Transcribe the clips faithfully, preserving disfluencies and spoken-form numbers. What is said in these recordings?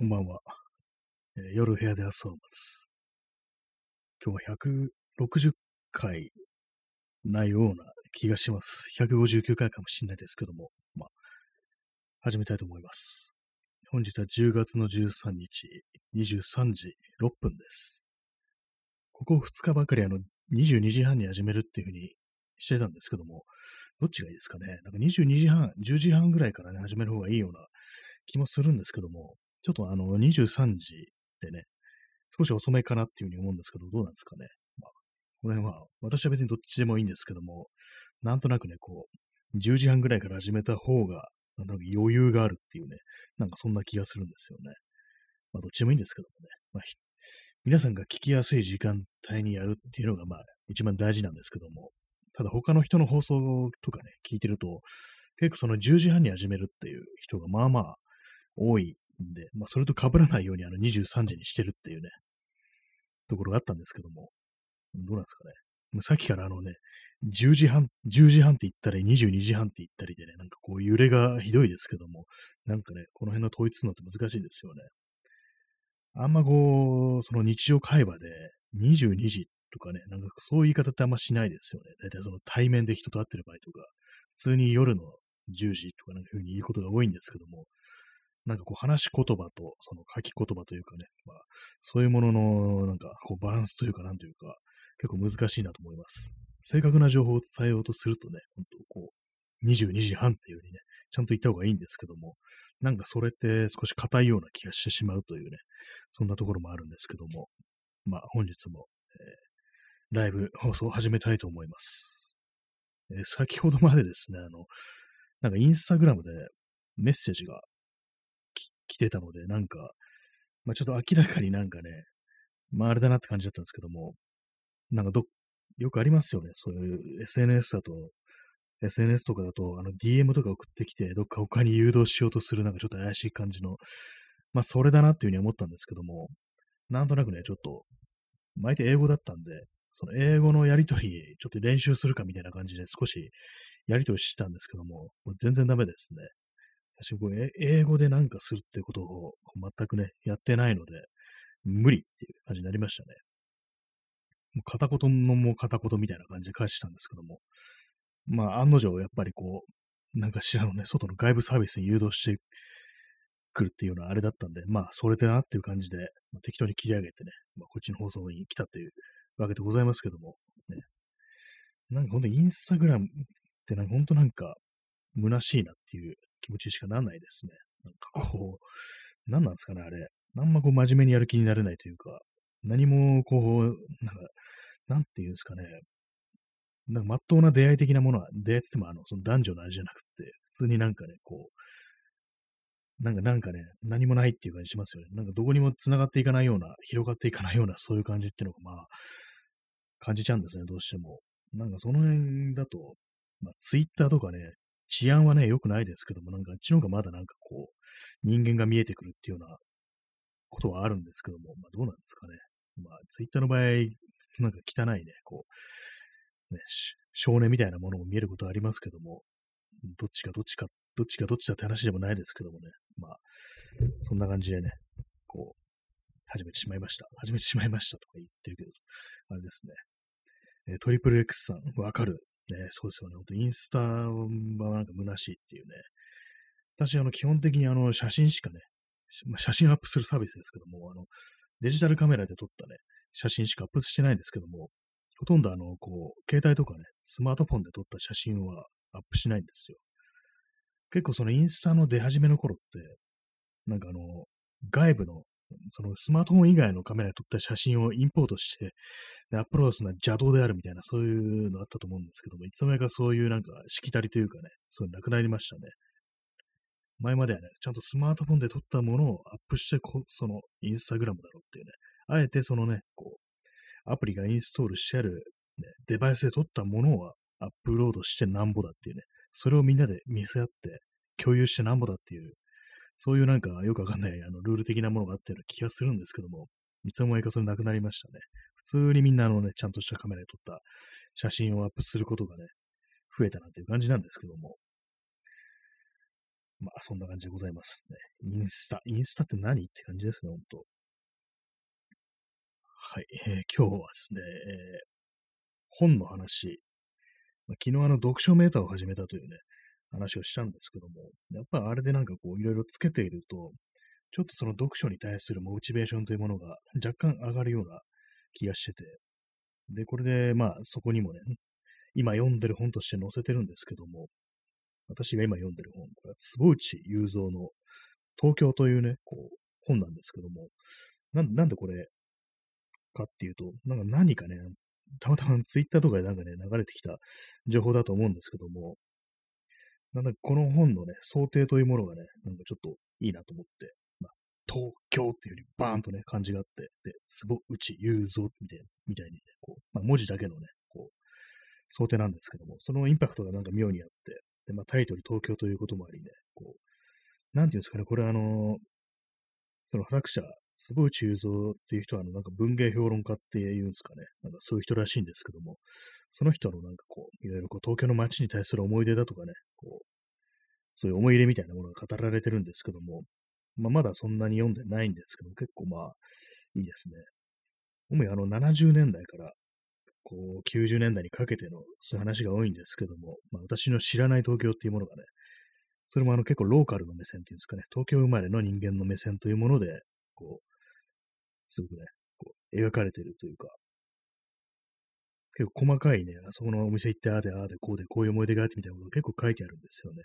こんばんは、えー、夜部屋で朝を待つ。今日はひゃくろくじゅっかいなような気がします。ひゃくごじゅうきゅうかいかもしれないですけども、まあ、始めたいと思います。本日はじゅうがつのじゅうさんにちにじゅうさんじろっぷんです。ここふつかばかりあのにじゅうにじはんに始めるっていうふうにしてたんですけども、どっちがいいですかね。なんかにじゅうにじはん、じゅうじはんぐらいからね始める方がいいような気もするんですけども、ちょっとあの、にじゅうさんじでね、少し遅めかなっていうふうに思うんですけど、どうなんですかね。まあ、この辺は、私は別にどっちでもいいんですけども、なんとなくね、こう、じゅうじはんぐらいから始めた方が、なんとなく余裕があるっていうね、なんかそんな気がするんですよね。まあ、どっちでもいいんですけどもね。まあ、皆さんが聞きやすい時間帯にやるっていうのが、まあ、一番大事なんですけども、ただ他の人の放送とかね、聞いてると、結構そのじゅうじはんに始めるっていう人が、まあまあ、多い。で、まあ、それと被らないようにあのにじゅうさんじにしてるっていうね、ところがあったんですけども、どうなんですかね。もうさっきからあのね、じゅうじはん、じゅうじはんって言ったり、にじゅうにじはんって言ったりでね、なんかこう揺れがひどいですけども、なんかね、この辺の統一するのって難しいんですよね。あんまこう、その日常会話でにじゅうにじとかね、なんかそういう言い方ってあんましないですよね。だいたいその対面で人と会ってる場合とか、普通に夜のじゅうじとかなんかいうふうに言うことが多いんですけども、なんかこう話し言葉とその書き言葉というかね、まあ、そういうもののなんかこうバランスというかなんというか結構難しいなと思います。正確な情報を伝えようとするとね、本当こうにじゅうにじはんっていう風にね、ちゃんと言った方がいいんですけども、なんかそれって少し硬いような気がしてしまうというね、そんなところもあるんですけども、まあ本日も、えー、ライブ放送を始めたいと思います。えー、先ほどまでですね、あの、なんかインスタグラムでメッセージが来てたので、なんか、まあ、ちょっと明らかになんかね、まあ、あれだなって感じだったんですけども、なんかど、よくありますよね。そういう エスエヌエス だと、エスエヌエス とかだと、あの ディーエム とか送ってきて、どっか他に誘導しようとする、なんかちょっと怪しい感じの、まあ、それだなっていうふうに思ったんですけども、なんとなくね、ちょっと、相手英語だったんで、その英語のやりとり、ちょっと練習するかみたいな感じで少しやりとりしてたんですけども、もう全然ダメですね。私こう英語でなんかするってことを全くね、やってないので、無理っていう感じになりましたね。もう片言のもう片言みたいな感じで返してたんですけども、まあ案の定やっぱりこう、なんか知らんね、外の外部サービスに誘導してくるっていうのはあれだったんで、まあそれだなっていう感じで、まあ、適当に切り上げてね、まあ、こっちの放送に来たというわけでございますけども、ね、なんかほんとインスタグラムってなんかほんとなんか虚しいなっていう、気持ちしかならないですね。なんかこう、何なんですかね、あれ。あんまこう真面目にやる気になれないというか、何もこう、なんか、なんていうんですかね、なんかまっとうな出会い的なものは、出会いって言ってもあの、その男女のあれじゃなくて、普通になんかね、こう、なんかなんかね、何もないっていう感じしますよね。なんかどこにも繋がっていかないような、広がっていかないような、そういう感じっていうのがまあ、感じちゃうんですね、どうしても。なんかその辺だと、まあ、ツイッターとかね、治安はね、良くないですけども、なんかあっちの方がまだなんかこう、人間が見えてくるっていうようなことはあるんですけども、まあどうなんですかね。まあツイッターの場合、なんか汚いね、こう、ね、少年みたいなものも見えることはありますけども、どっちがどっちか、どっちがどっちだって話でもないですけどもね、まあ、そんな感じでね、こう、始めてしまいました。始めてしまいましたとか言ってるけど、あれですね。トリプル X さん、わかる。ね、そうですよね。本当インスタはなんか虚しいっていうね。私、あの、基本的にあの、写真しかね、まあ、写真アップするサービスですけども、あの、デジタルカメラで撮ったね、写真しかアップしてないんですけども、ほとんどあの、こう、携帯とかね、スマートフォンで撮った写真はアップしないんですよ。結構そのインスタの出始めの頃って、なんかあの、外部の、そのスマートフォン以外のカメラで撮った写真をインポートして、でアップロードするのは邪道であるみたいな、そういうのあったと思うんですけども、いつの間にかそういうなんかしきたりというかね、そういうのなくなりましたね。前まではね、ちゃんとスマートフォンで撮ったものをアップしてこ、そのインスタグラムだろうっていうね、あえてそのね、こう、アプリがインストールしてある、ね、デバイスで撮ったものをアップロードしてなんぼだっていうね、それをみんなで見せ合って、共有してなんぼだっていう、そういうなんかよくわかんないあのルール的なものがあったような気がするんですけども、いつの間にかそれなくなりましたね。普通にみんなあのね、ちゃんとしたカメラで撮った写真をアップすることがね、増えたなっていう感じなんですけども。まあ、そんな感じでございますね。インスタ、インスタって何って感じですね、ほんと。はい、えー、今日はですね、えー、本の話、まあ、昨日あの読書メーターを始めたというね、話をしたんですけども、やっぱあれでなんかこういろいろつけていると、ちょっとその読書に対するモチベーションというものが若干上がるような気がしてて、で、これでまあそこにもね、今読んでる本として載せてるんですけども、私が今読んでる本、これは坪内雄三の東京というね、こう本なんですけども、な、なんでこれかっていうと、なんか何かね、たまたまツイッターとかでなんかね、流れてきた情報だと思うんですけども、なんだかこの本のね、想定というものがね、なんかちょっといいなと思って、まあ、東京っていうよりバーンとね、漢字があって、で、坪内雄三みたいみたいにね、こう、まあ文字だけのね、こう、想定なんですけども、そのインパクトがなんか妙にあって、で、まあタイトル東京ということもありね、こう、なんていうんですかね、これあの、その作者、坪内雄三っていう人は、あの、なんか文芸評論家っていうんですかね、なんかそういう人らしいんですけども、その人のなんかこう、いろいろこう、東京の街に対する思い出だとかね、こう、そういう思い入れみたいなものが語られてるんですけども、まあ、まだそんなに読んでないんですけども、結構まあ、いいですね。主にあの、ななじゅうねんだいから、こう、きゅうじゅうねんだいにかけての、そういう話が多いんですけども、まあ、私の知らない東京っていうものがね、それもあの結構ローカルの目線っていうんですかね、東京生まれの人間の目線というもので、こう、すごくね、こう描かれているというか、結構細かいね、あそこのお店行って、ああでああでこうで、こういう思い出があってみたいなことが結構書いてあるんですよね。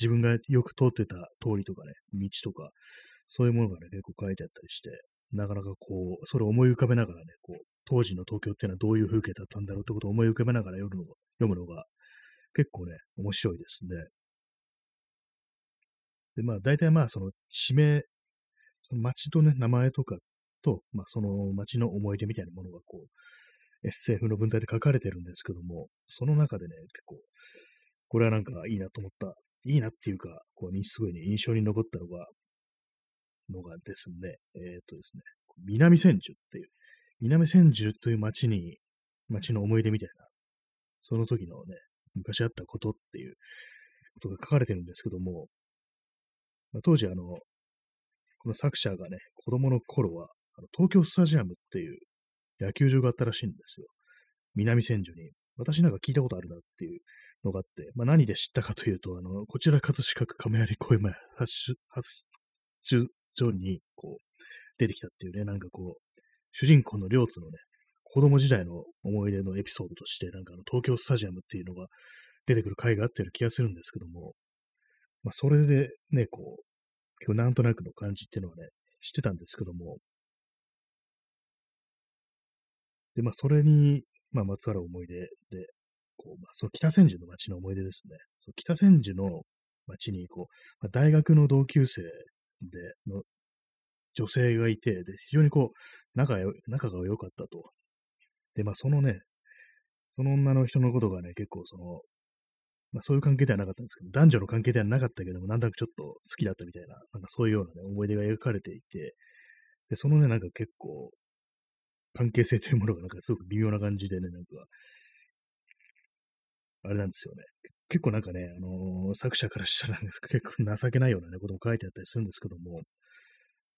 自分がよく通ってた通りとかね、道とか、そういうものがね、結構書いてあったりして、なかなかこう、それを思い浮かべながらね、こう、当時の東京っていうのはどういう風景だったんだろうってことを思い浮かべながら読むの、読むのが結構ね、面白いですね。で、まあ、大体まあ、その地名、その町とね、名前とかと、まあ、その町の思い出みたいなものが、こう、エッセイ風の文体で書かれてるんですけども、その中でね、結構、これはなんかいいなと思った、いいなっていうか、こう、すごいね、印象に残ったのが、のがですね、えーっとですね、南千住っていう、南千住という町に、町の思い出みたいな、その時のね、昔あったことっていうことが書かれてるんですけども、まあ、当時、あの、この作者がね、子供の頃は、あの東京スタジアムっていう野球場があったらしいんですよ。南千住に。私なんか聞いたことあるなっていうのがあって、まあ、何で知ったかというと、あの、こちら葛飾区亀有公園前発出所に、こう、出てきたっていうね、なんかこう、主人公の両津のね、子供時代の思い出のエピソードとして、なんかあの、東京スタジアムっていうのが出てくる回があったような気がするんですけども、まあ、それでね、こう、結構なんとなくの感じっていうのはね、知ってたんですけども、で、まあ、それに、まあ、まつわる思い出で、こう、まあ、その北千住の街の思い出ですね。その北千住の街に、こう、まあ、大学の同級生で、の女性がいて、で、非常にこう、仲が、仲が良かったと。で、まあ、そのね、その女の人のことがね、結構その、まあ、そういう関係ではなかったんですけど、男女の関係ではなかったけども、なんとなくちょっと好きだったみたいな、なんかそういうようなね、思い出が描かれていて、で、そのね、なんか結構、関係性というものがなんかすごく微妙な感じでね、なんか、あれなんですよね。結構なんかね、あのー、作者からしたら結構情けないようなね、ことも書いてあったりするんですけども、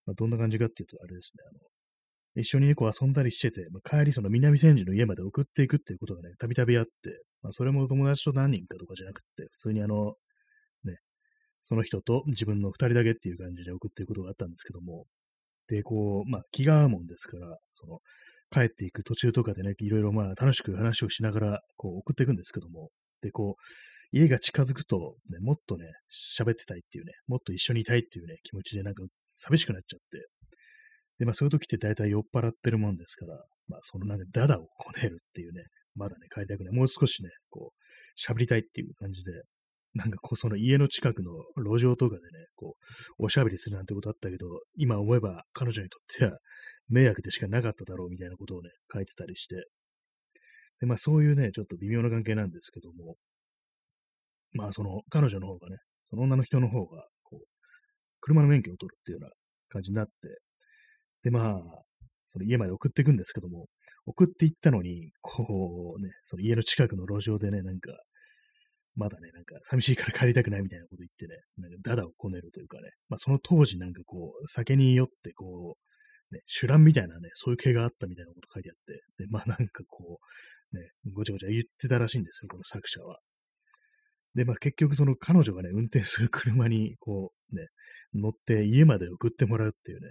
まあ、どんな感じかっていうと、あれですね、あの、一緒にね、こう遊んだりしてて、まあ、帰りその南千住の家まで送っていくっていうことがね、たびたびあって、まあ、それも友達と何人かとかじゃなくて、普通にあの、ね、その人と自分の二人だけっていう感じで送っていくことがあったんですけども、で、こう、まあ、気が合うもんですから、その、帰っていく途中とかでね、いろいろまあ、楽しく話をしながら、こう、送っていくんですけども、で、こう、家が近づくと、ね、もっとね、喋ってたいっていうね、もっと一緒にいたいっていうね、気持ちでなんか、寂しくなっちゃって、で、まあ、そういう時って大体酔っ払ってるもんですから、まあ、そのなんか、ダダをこねるっていうね、まだね、帰りたくない。もう少しね、こう、喋りたいっていう感じで、なんかこう、その家の近くの路上とかでね、こう、おしゃべりするなんてことあったけど、今思えば彼女にとっては迷惑でしかなかっただろうみたいなことをね、書いてたりして、で、まあ、そういうね、ちょっと微妙な関係なんですけども、まあ、その、彼女の方がね、その女の人の方が、こう、車の免許を取るっていうような感じになって、で、まあ、その家まで送っていくんですけども、送っていったのに、こうね、その家の近くの路上でね、なんか、まだね、なんか寂しいから帰りたくないみたいなこと言ってね、なんかダダをこねるというかね、まあその当時なんかこう、酒に酔ってこう、ね、酒乱みたいなね、そういう系があったみたいなこと書いてあって、で、まあなんかこう、ね、ごちゃごちゃ言ってたらしいんですよ、この作者は。で、まあ結局その彼女がね、運転する車にこう、ね、乗って家まで送ってもらうっていうね、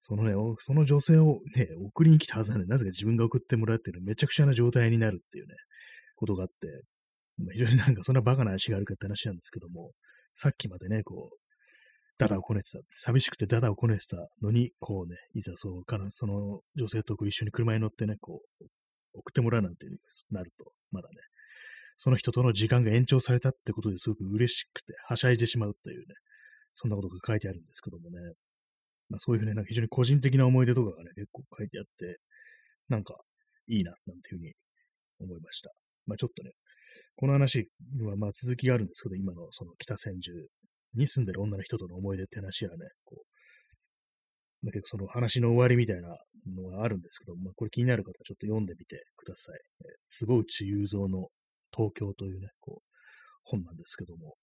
そのね、その女性をね、送りに来たはずなのに、なぜか自分が送ってもらうっていうの、めちゃくちゃな状態になるっていうね、ことがあって、非常になんかそんなバカな話があるかって話なんですけども、さっきまでね、こう、ダダをこねてた、寂しくてダダをこねてたのに、こうね、いざそうから、その女性と一緒に車に乗ってね、こう、送ってもらうなんてなると、まだね、その人との時間が延長されたってことですごく嬉しくて、はしゃいでしまうというね、そんなことが書いてあるんですけどもね、まあ、そういうね、なんか非常に個人的な思い出とかがね、結構書いてあって、なんかいいな、なんていうふうに思いました。まあちょっとね、この話はまあ続きがあるんですけど、今のその北千住に住んでる女の人との思い出って話はね、こう、結構その話の終わりみたいなのがあるんですけど、まあこれ気になる方はちょっと読んでみてください。えー、坪内雄三の東京というね、こう、本なんですけども。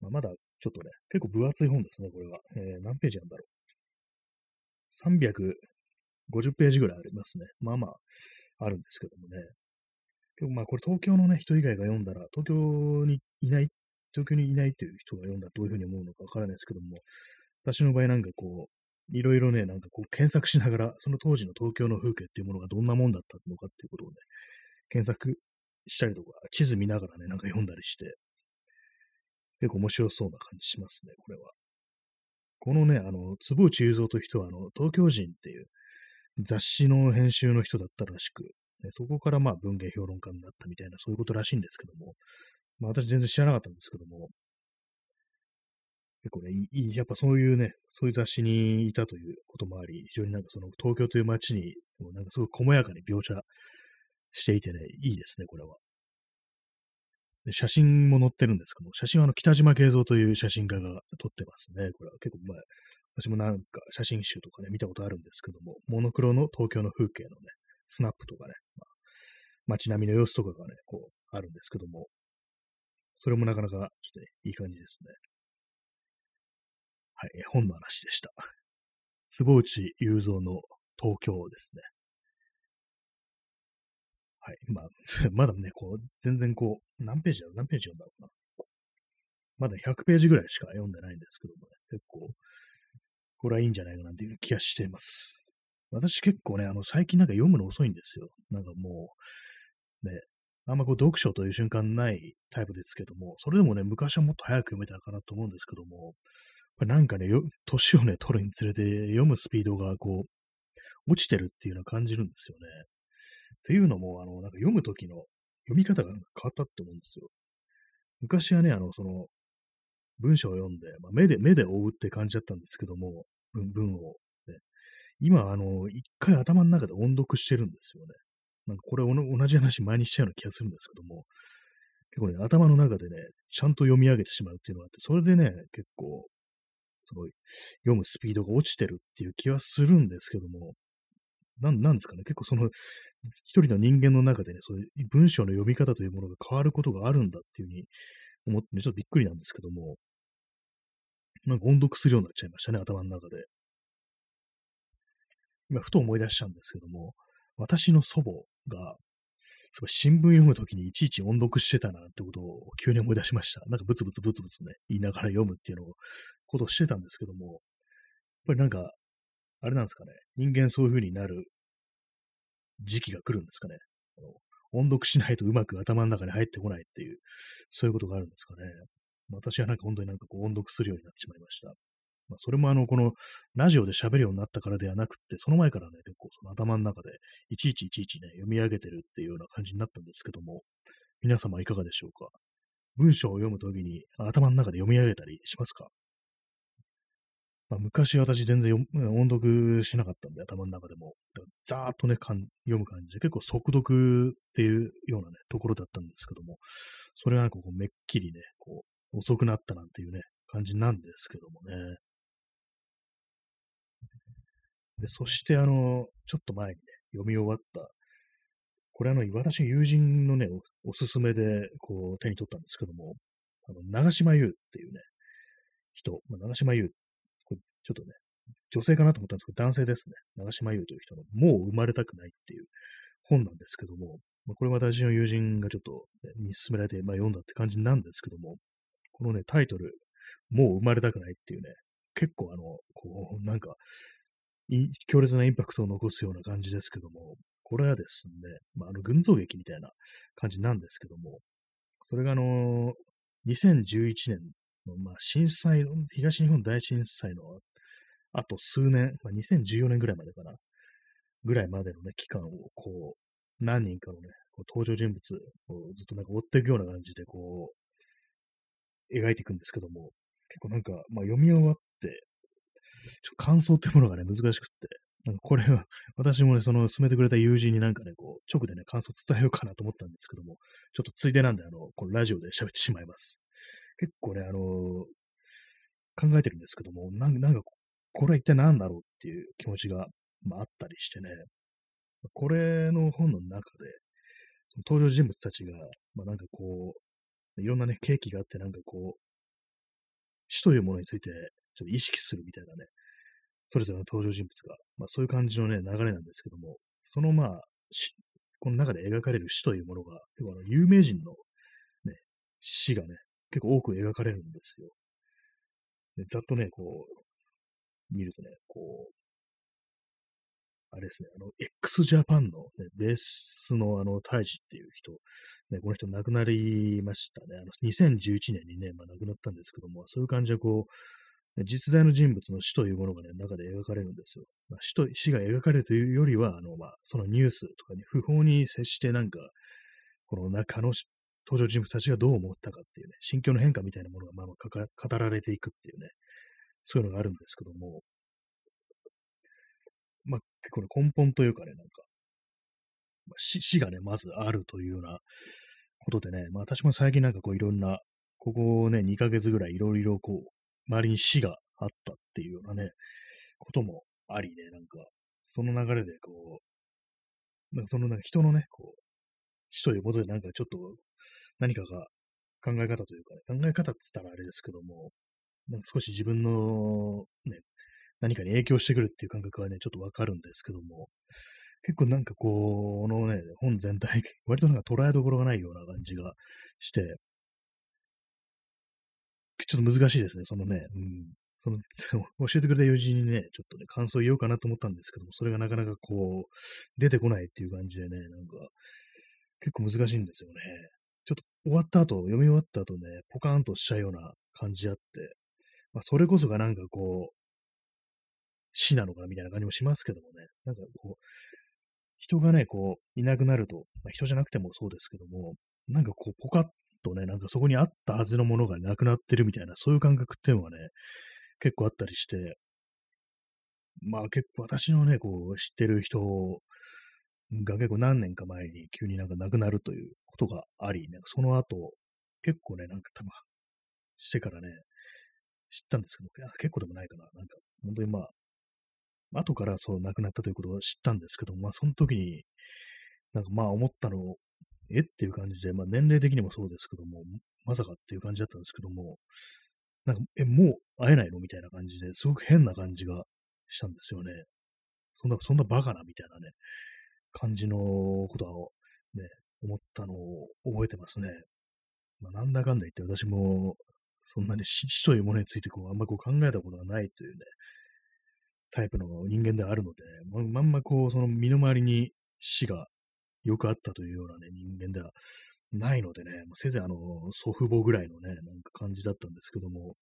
まあ、まだちょっとね、結構分厚い本ですね、これは。えー、何ページなんだろう。さんびゃくごじゅうページぐらいありますね。まあまあ、あるんですけどもね。まあこれ東京のね、人以外が読んだら、東京にいない、東京にいないという人が読んだらどういうふうに思うのかわからないですけども、私の場合なんかこう、いろいろね、なんかこう検索しながら、その当時の東京の風景っていうものがどんなもんだったのかっていうことをね、検索したりとか、地図見ながらね、なんか読んだりして、結構面白そうな感じしますね、これは。このね、あの、坪内雄三という人は、あの、東京人っていう雑誌の編集の人だったらしく、そこからまあ文芸評論家になったみたいな、そういうことらしいんですけども、まあ私全然知らなかったんですけども、結構ね、やっぱそういうね、そういう雑誌にいたということもあり、非常になんかその東京という街に、なんかすごい細やかに描写していてね、いいですね、これは。で写真も載ってるんですけども、写真はあの北島慶三という写真家が撮ってますね、これは結構前、私もなんか写真集とかね、見たことあるんですけども、モノクロの東京の風景のね、スナップとかね、まあ、街並みの様子とかがね、こう、あるんですけども、それもなかなか、ちょっとね、いい感じですね。はい、本の話でした。坪内雄三の東京ですね。はい、まあ、まだね、こう、全然こう、何ページだろう、何ページ読んだろうな。まだひゃくページぐらいしか読んでないんですけどもね、結構、これはいいんじゃないかなっていう気がしています。私結構ね、あの、最近なんか読むの遅いんですよ。なんかもう、ね、あんまこう読書という瞬間ないタイプですけども、それでもね、昔はもっと早く読めたかなと思うんですけども、やっぱなんかね、年をね、取るにつれて読むスピードがこう、落ちてるっていうのは感じるんですよね。っていうのも、あの、なんか読む時の読み方がなんか変わったって思うんですよ。昔はね、あの、その、文章を読んで、まあ、目で、目で追うって感じだったんですけども、文を。今、あの、一回頭の中で音読してるんですよね。なんかこれ同じ話前にしたような気がするんですけども、結構ね、頭の中でね、ちゃんと読み上げてしまうっていうのがあって、それでね、結構、すごい、読むスピードが落ちてるっていう気はするんですけども、なん、なんですかね、結構その、一人の人間の中でね、そういう文章の読み方というものが変わることがあるんだっていうふうに思って、ね、ちょっとびっくりなんですけども、なんか音読するようになっちゃいましたね、頭の中で。今、ふと思い出したんですけども、私の祖母が、すごい新聞読むときにいちいち音読してたなってことを急に思い出しました。なんかブツブツブツブツね、言いながら読むっていうのを、ことをしてたんですけども、やっぱりなんか、あれなんですかね、人間そういう風になる時期が来るんですかね。音読しないとうまく頭の中に入ってこないっていう、そういうことがあるんですかね。私はなんか本当になんかこう音読するようになってしまいました。それもあの、このラジオで喋るようになったからではなくて、その前からね、結構その頭の中でいちいちいちいちね、読み上げてるっていうような感じになったんですけども、皆様いかがでしょうか？文章を読むときに頭の中で読み上げたりしますか？まあ、昔私全然音読しなかったんで、頭の中でも。ざーっとね、読む感じで、結構速読っていうようなね、ところだったんですけども、それがなんかこうめっきりね、こう、遅くなったなんていうね、感じなんですけどもね。でそして、あの、ちょっと前にね、読み終わった、ここれあの、私友人のね、お, おすすめでこう手に取ったんですけども、あの長島優っていうね、人、まあ、長島優、これちょっとね、女性かなと思ったんですけど、男性ですね。長島優という人の、もう生まれたくないっていう本なんですけども、まあ、これ私の友人がちょっと、ね、見進められて、まあ、読んだって感じなんですけども、このね、タイトル、もう生まれたくないっていうね、結構あの、こう、なんか、強烈なインパクトを残すような感じですけども、これはですね、まあ、あの群像劇みたいな感じなんですけども、それがあの、にせんじゅういちねんの、まあ、震災の、東日本大震災のあと数年、まあ、にせんじゅうよねんぐらいまでかな、ぐらいまでのね、期間をこう、何人かのね、こう登場人物をずっとなんか追っていくような感じでこう、描いていくんですけども、結構なんか、まあ、読み終わって、ちょっと感想ってものがね、難しくって、なんかこれは、私もね、その、勧めてくれた友人になんかね、こう、直でね、感想伝えようかなと思ったんですけども、ちょっとついでなんで、あの、このラジオで喋ってしまいます。結構ね、あのー、考えてるんですけども、なんか、これは一体何だろうっていう気持ちが、まあ、あったりしてね、これの本の中で、登場人物たちが、まあ、なんかこう、いろんなね、契機があって、なんかこう、死というものについて、ちょっと意識するみたいなね、それぞれの登場人物が、まあそういう感じのね、流れなんですけども、そのまあ、死、この中で描かれる死というものが、要はあの有名人の、ね、死がね、結構多く描かれるんですよ。でざっとね、こう、見るとね、こう、あれですね、あの、X ジャパンの、ね、ベースのあの、大地っていう人、ね、この人亡くなりましたね。あの、にせんじゅういちねんにね、まあ亡くなったんですけども、そういう感じでこう、実在の人物の死というものがね、中で描かれるんですよ。まあ、死と、死が描かれるというよりは、あの、まあ、そのニュースとかに不法に接して、なんか、この中の登場人物たちがどう思ったかっていうね、心境の変化みたいなものが、まあまあかか、語られていくっていうね、そういうのがあるんですけども、まあ、結構ね、根本というかね、なんか、まあ、死、死がね、まずあるというようなことでね、まあ、私も最近なんかこう、いろんな、ここね、にかげつぐらいいろいろこう、周りに死があったっていうようなね、こともありね、なんか、その流れでこう、なんかそのなんか人のね、こう、死ということでなんかちょっと何かが考え方というかね、考え方って言ったらあれですけども、なんか少し自分のね、何かに影響してくるっていう感覚はね、ちょっとわかるんですけども、結構なんかこのね、本全体、割となんか捉えどころがないような感じがして、ちょっと難しいですね、そのね、うん、その教えてくれた友人にね、ちょっとね、感想言おうかなと思ったんですけども、それがなかなかこう、出てこないっていう感じでね、なんか、結構難しいんですよね。ちょっと終わった後、読み終わった後ね、ポカーンとしちゃうような感じあって、まあ、それこそがなんかこう、死なのかなみたいな感じもしますけどもね、なんかこう、人がね、こう、いなくなると、まあ、人じゃなくてもそうですけども、なんかこう、ポカッとね、なんかそこにあったはずのものがなくなってるみたいな、そういう感覚っていうのはね、結構あったりして、まあ結構私のね、こう、知ってる人が結構何年か前に急になんか亡くなるということがあり、ね、その後、結構ね、なんか多分、してからね、知ったんですけど、結構でもないかな、なんか、本当にまあ、後からそう亡くなったということを知ったんですけど、まあその時に、なんかまあ思ったのを、えっていう感じで、まあ年齢的にもそうですけども、まさかっていう感じだったんですけども、なんか、え、もう会えないのみたいな感じで、すごく変な感じがしたんですよね。そんな、そんなバカなみたいなね、感じのことをね、思ったのを覚えてますね。まあなんだかんだ言って私も、そんなに死、死というものについてこう、あんまりこう考えたことがないというね、タイプの人間であるので、まあんまこう、その身の回りに死が、よくあったというようなね、人間ではないのでね、まあ、せいぜいあの、祖父母ぐらいのね、なんか感じだったんですけども、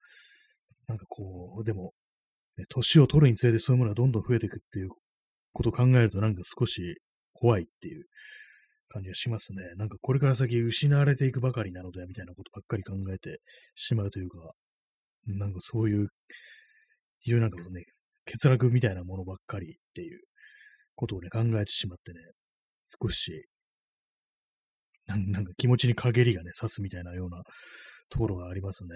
なんかこう、でも、ね、年を取るにつれてそういうものがどんどん増えていくっていうことを考えるとなんか少し怖いっていう感じがしますね。なんかこれから先失われていくばかりなので、みたいなことばっかり考えてしまうというか、なんかそういう、非常になんかね、欠落みたいなものばっかりっていうことをね、考えてしまってね、少しな、なんか気持ちに陰りがね、刺すみたいなようなところがありますね。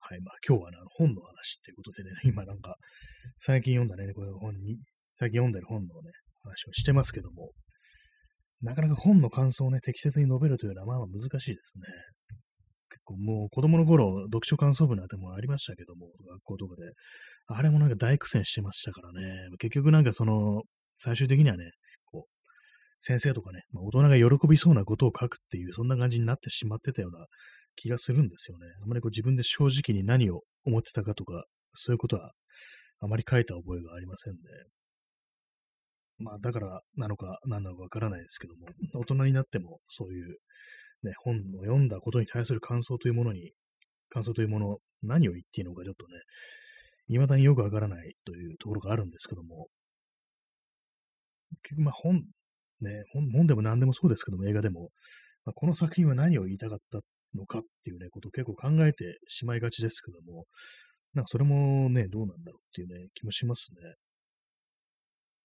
はい。まあ今日は、ね、本の話ということでね、今なんか最近読んだね、この本に、最近読んでる本のね、話をしてますけども、なかなか本の感想をね、適切に述べるというのは、まあまあ難しいですね。結構もう子供の頃、読書感想文なんてもありましたけども、学校とかで。あれもなんか大苦戦してましたからね。結局なんかその、最終的にはね、こう、先生とかね、まあ、大人が喜びそうなことを書くっていう、そんな感じになってしまってたような気がするんですよね。あまりこう自分で正直に何を思ってたかとか、そういうことはあまり書いた覚えがありませんね。まあだからなのか何なのかわからないですけども、大人になってもそういう、ね、本を読んだことに対する感想というものに、感想というもの、何を言っていいのかちょっとね、未だによくわからないというところがあるんですけども、結局まあ本、ね、本、本でも何でもそうですけども、映画でも、まあ、この作品は何を言いたかったのかっていうね、ことを結構考えてしまいがちですけども、なんかそれもね、どうなんだろうっていうね、気もしますね。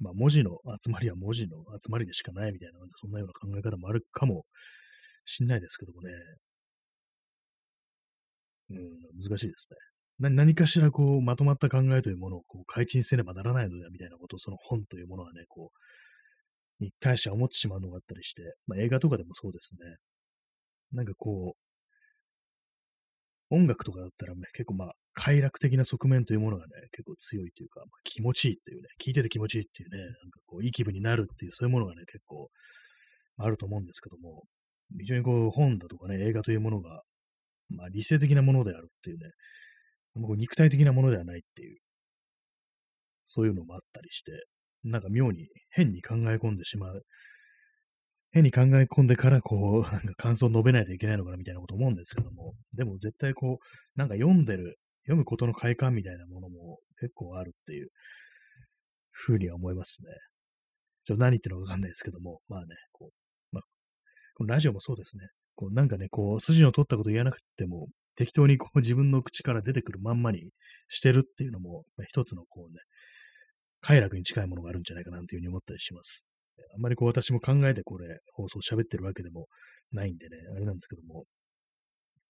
まあ文字の集まりは文字の集まりでしかないみたいな、そんなような考え方もあるかもしんないですけどもね。うん、難しいですね。な何かしらこう、まとまった考えというものをこう開陳せねばならないのだみたいなことを、その本というものはね、こう、に対して思ってしまうのがあったりして、まあ映画とかでもそうですね。なんかこう、音楽とかだったらね、結構まあ、快楽的な側面というものがね、結構強いというか、まあ、気持ちいいっていうね、聴いてて気持ちいいっていうね、なんかこう、いい気分になるっていう、そういうものがね、結構、まあ、あると思うんですけども、非常にこう、本だとかね、映画というものが、まあ、理性的なものであるっていうね、こう肉体的なものではないっていう、そういうのもあったりして、なんか妙に変に考え込んでしまう、変に考え込んでから、こう、なんか感想を述べないといけないのかなみたいなこと思うんですけども、でも絶対こう、なんか読んでる、読むことの快感みたいなものも結構あるっていうふうには思いますね。ちょっと何言ってるのかわかんないですけども、まあね、こう、まあ、このラジオもそうですね。こうなんかね、こう、筋の取ったこと言わなくても、適当にこう自分の口から出てくるまんまにしてるっていうのも、まあ、一つのこうね、快楽に近いものがあるんじゃないかなというふうに思ったりします。あんまりこう私も考えてこれ放送喋ってるわけでもないんでね、あれなんですけども、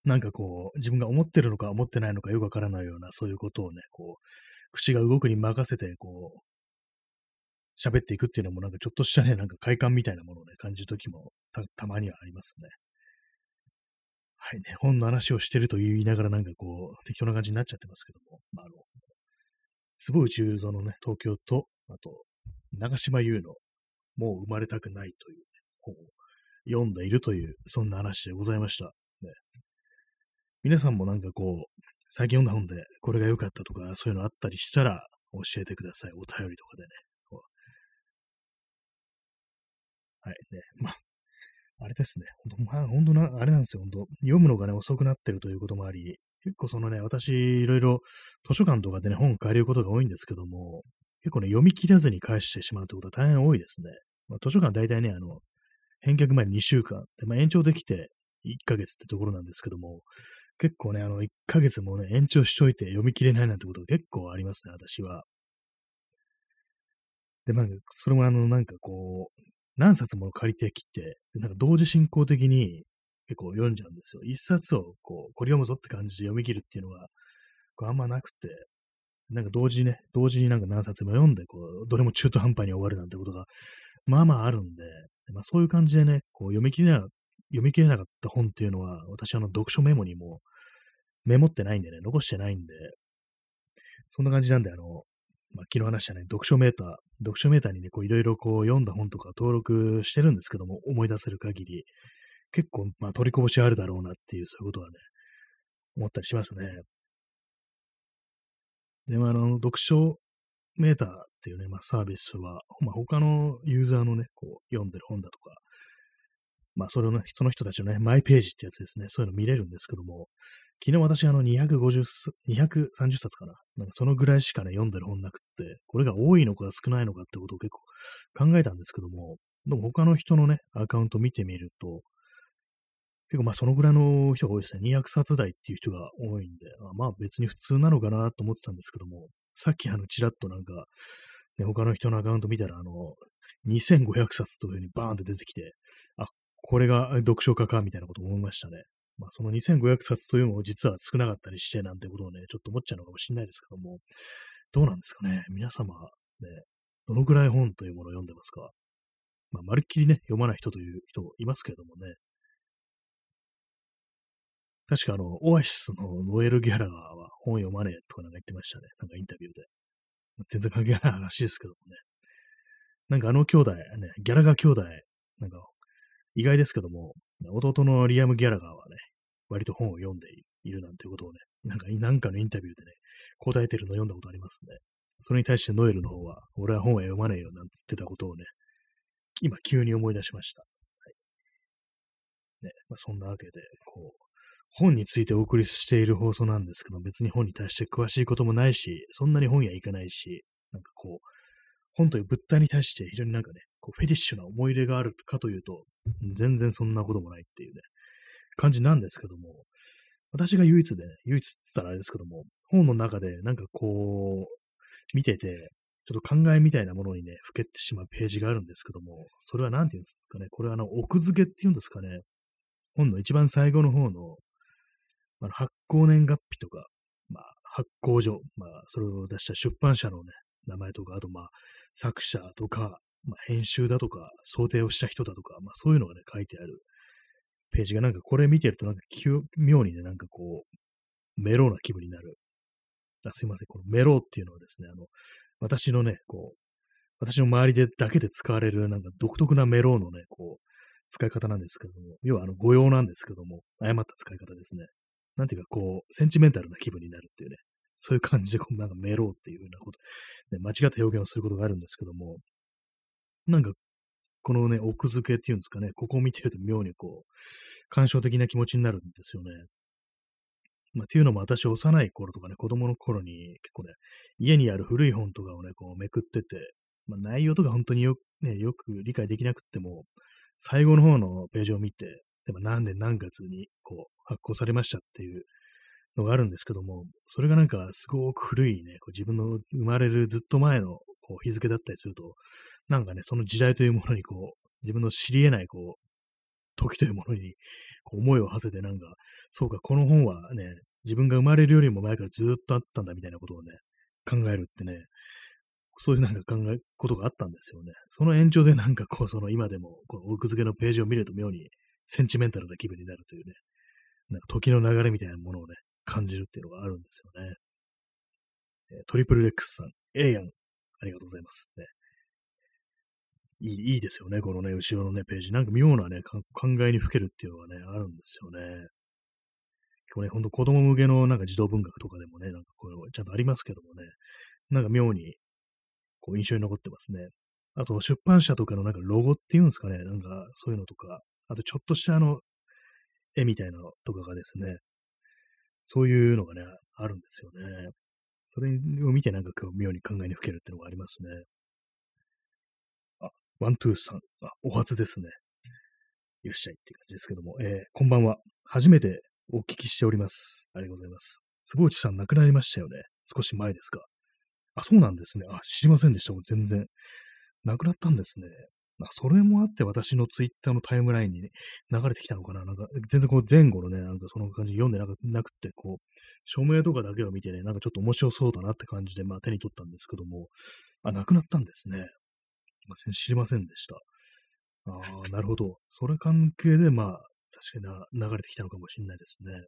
なんかこう自分が思ってるのか思ってないのかよくわからないようなそういうことをね、こう口が動くに任せてこう喋っていくっていうのもなんかちょっとしたね、なんか快感みたいなものをね、感じるときも た, たまにはありますね。はいね、本の話をしてると言いながらなんかこう適当な感じになっちゃってますけども、まあ、あの坪内雄三のね、東京と、あと長島優のもう生まれたくないという本を読んでいるという、そんな話でございました。ね、皆さんもなんかこう、最近読んだ本でこれが良かったとか、そういうのあったりしたら教えてください。お便りとかでね。はいね。まあ、あれですね。ほんと、まあ、あれなんですよ。本当読むのがね、遅くなってるということもあり、結構そのね、私、いろいろ図書館とかでね、本借りることが多いんですけども、結構ね、読み切らずに返してしまうということは大変多いですね。まあ、図書館は大体ね、あの、返却前ににしゅうかんで、まあ、延長できていっかげつってところなんですけども、結構ね、あの、いっかげつもね、延長しといて読み切れないなんてことが結構ありますね、私は。で、まあ、それもあの、なんかこう、何冊も借りてきて、なんか同時進行的に結構読んじゃうんですよ。いっさつをこう、これ読むぞって感じで読み切るっていうのが、こうあんまなくて、なんか同時にね、同時になんか何冊も読んで、こう、どれも中途半端に終わるなんてことが、まあまああるんで、まあそういう感じでね、こう読み切れな、読み切れなかった本っていうのは、私はあの読書メモにもメモってないんでね、残してないんで、そんな感じなんで、あの、まあ昨日話したね、読書メーター、読書メーターにね、こういろいろこう読んだ本とか登録してるんですけども、思い出せる限り、結構まあ取りこぼしあるだろうなっていう、そういうことはね、思ったりしますね。でもあの、読書メーターっていうね、まあ、サービスは、まあ、他のユーザーのね、こう、読んでる本だとか、まあ、それをね、その人たちのね、マイページってやつですね、そういうの見れるんですけども、昨日私、あの、にひゃくごじゅう、にひゃくさんじゅっさつかな、なんかそのぐらいしかね、読んでる本なくって、これが多いのか少ないのかってことを結構考えたんですけども、でも他の人のね、アカウント見てみると、結構まあそのぐらいの人が多いですね。にひゃくさつ台っていう人が多いんで、まあ別に普通なのかなと思ってたんですけども、さっきあのちらっとなんか、ね、他の人のアカウント見たらあの、にせんごひゃくさつというふうにバーンって出てきて、あ、これが読書家かみたいなこと思いましたね。まあそのにせんごひゃくさつというのも実は少なかったりしてなんてことをね、ちょっと思っちゃうのかもしれないですけども、どうなんですかね。皆様、ね、どのくらい本というものを読んでますか？まあ、まるっきりね、読まない人という人もいますけどもね。確かあの、オアシスのノエル・ギャラガーは本読まねえとかなんか言ってましたね。なんかインタビューで。全然関係ない話ですけどもね。なんかあの兄弟、ね、ギャラガー兄弟、なんか意外ですけども、弟のリアム・ギャラガーはね、割と本を読んでいるなんてことをね、なんかなんかのインタビューでね、答えてるのを読んだことありますね。それに対してノエルの方は、俺は本は読まねえよなんつってたことをね、今急に思い出しました。はいねまあ、そんなわけで、こう、本についてお送りしている放送なんですけど、別に本に対して詳しいこともないし、そんなに本屋行かないし、なんかこう、本という物体に対して非常になんかね、こうフェティッシュな思い入れがあるかというと、全然そんなこともないっていうね、感じなんですけども、私が唯一で、ね、唯一って言ったらあれですけども、本の中でなんかこう、見てて、ちょっと考えみたいなものにね、ふけてしまうページがあるんですけども、それは何て言うんですかね、これはあの、奥付けって言うんですかね、本の一番最後の方の、あの発行年月日とか、まあ、発行所、まあ、それを出した出版社のね、名前とか、あとまあ、作者とか、まあ、編集だとか、想定をした人だとか、まあ、そういうのがね、書いてあるページが、なんかこれ見てると、なんか妙にね、なんかこう、メローな気分になる。あ、すいません、このメローっていうのはですね、あの、私のね、こう、私の周りでだけで使われる、なんか独特なメローのね、こう、使い方なんですけども、要はあの、誤用なんですけども、誤った使い方ですね。なんていうかこう、センチメンタルな気分になるっていうね、そういう感じでこうなんかメローっていうようなこと、ね、間違った表現をすることがあるんですけども、なんかこのね、奥付けっていうんですかね、ここを見てると妙にこう、感傷的な気持ちになるんですよね。まあ、っていうのも私、幼い頃とかね、子供の頃に結構ね、家にある古い本とかをね、こうめくってて、まあ、内容とか本当によく、ね、よく理解できなくっても、最後の方のページを見て、でも何年何月にこう発行されましたっていうのがあるんですけども、それがなんかすごく古いね、こう自分の生まれるずっと前のこう日付だったりすると、なんかね、その時代というものにこう、自分の知り得ないこう、時というものにこう思いを馳せて、なんか、そうか、この本はね、自分が生まれるよりも前からずっとあったんだみたいなことをね、考えるってね、そういうなんか考えることがあったんですよね。その延長でなんかこう、その今でもこの奥付けのページを見ると妙に、センチメンタルな気分になるというね、なんか時の流れみたいなものをね、感じるっていうのがあるんですよね。えー、トリプルレックスさん、ええやん、ありがとうございます、ねいい。いいですよね、このね、後ろのね、ページ。なんか妙なね、考えにふけるっていうのがね、あるんですよね。結構ね、ほんと子供向けのなんか児童文学とかでもね、なんかこういうのちゃんとありますけどもね、なんか妙にこう印象に残ってますね。あと、出版社とかのなんかロゴっていうんですかね、なんかそういうのとか、あと、ちょっとしたあの、絵みたいなのとかがですね、そういうのがね、あるんですよね。それを見てなんか今日妙に考えにふけるっていうのがありますね。あ、ワントゥーさん。あ、お初ですね。いらっしゃいっていう感じですけども、えー、こんばんは。初めてお聞きしております。ありがとうございます。坪内さん亡くなりましたよね。少し前ですか。あ、そうなんですね。あ、知りませんでした。全然。亡くなったんですね。まあ、それもあって私のツイッターのタイムラインに、ね、流れてきたのかな。なんか全然こう前後のね、なんかその感じ読んでなくて、こう、署名とかだけを見てね、なんかちょっと面白そうだなって感じで、まあ手に取ったんですけども、あ、なくなったんですね。知りませんでした。ああ、なるほど。それ関係で、まあ、確かにな流れてきたのかもしれないですね。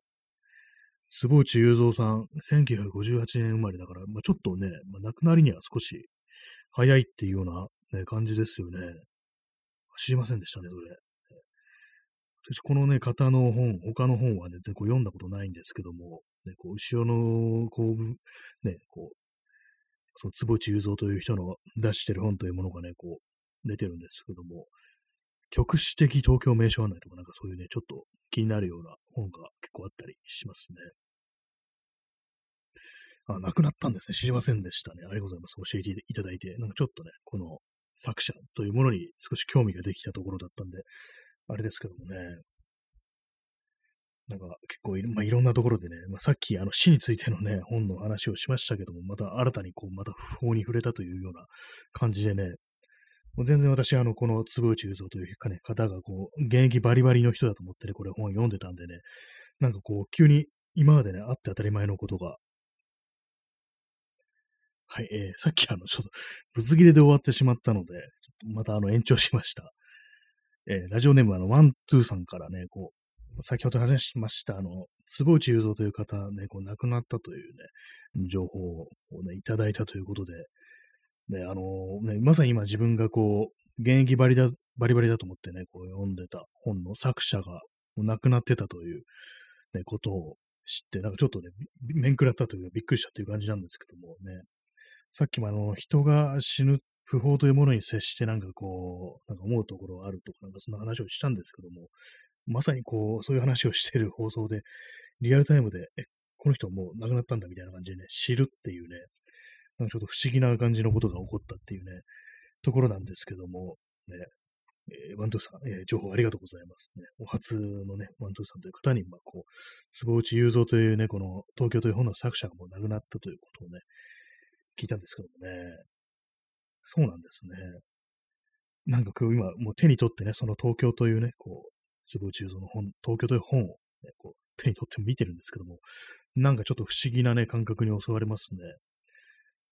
坪内雄三さん、せんきゅうひゃくごじゅうはちねん生まれだから、まあ、ちょっとね、まあ、亡くなりには少し早いっていうような、ね、感じですよね。知りませんでしたね、それ。私、このね、方の本、他の本はね、全然こう読んだことないんですけども、ね、こう後ろの、こう、ね、こう、その坪内雄三という人の出してる本というものがね、こう、出てるんですけども、局史的東京名所案内とか、なんかそういうね、ちょっと気になるような本が結構あったりしますね。あ、亡くなったんですね。知りませんでしたね。ありがとうございます。教えていただいて、なんかちょっとね、この、作者というものに少し興味ができたところだったんで、あれですけどもね、なんか結構いろ、まあ、いろんなところでね、まあ、さっきあの死についてのね、本の話をしましたけども、また新たにこう、また訃報に触れたというような感じでね、もう全然私、あの、この坪内雄三というかね、方がこう、現役バリバリの人だと思ってね、これ本読んでたんでね、なんかこう、急に今までね、あって当たり前のことが、はい、えー、さっきあの、ちょっと、ぶつ切れで終わってしまったので、またあの、延長しました。えー、ラジオネームあの、ワン、ツーさんからね、こう、先ほど話しました、あの、坪内雄三という方ね、こう、亡くなったというね、情報をね、いただいたということで、ね、あのー、ね、まさに今自分がこう、現役バリだ、バリバリだと思ってね、こう、読んでた本の作者が亡くなってたという、ね、ことを知って、なんかちょっとね、面食らったというか、びっくりしたという感じなんですけどもね、さっきもあの、人が死ぬ不法というものに接してなんかこう、なんか思うところがあるとか、なんかそんな話をしたんですけども、まさにこう、そういう話をしている放送で、リアルタイムで、え、この人もう亡くなったんだみたいな感じでね、知るっていうね、なんかちょっと不思議な感じのことが起こったっていうね、ところなんですけども、ね、えー、ワントゥーさん、えー、情報ありがとうございます、ね。お初のね、ワントゥーさんという方に、まあこう、坪内雄三というね、この東京という本の作者がもう亡くなったということをね、聞いたんですけどもね。そうなんですね。なんかこう今、もう手に取ってね、その東京というね、こう、坪内雄三の本、東京という本を、ね、こう手に取って見てるんですけども、なんかちょっと不思議なね、感覚に襲われますね。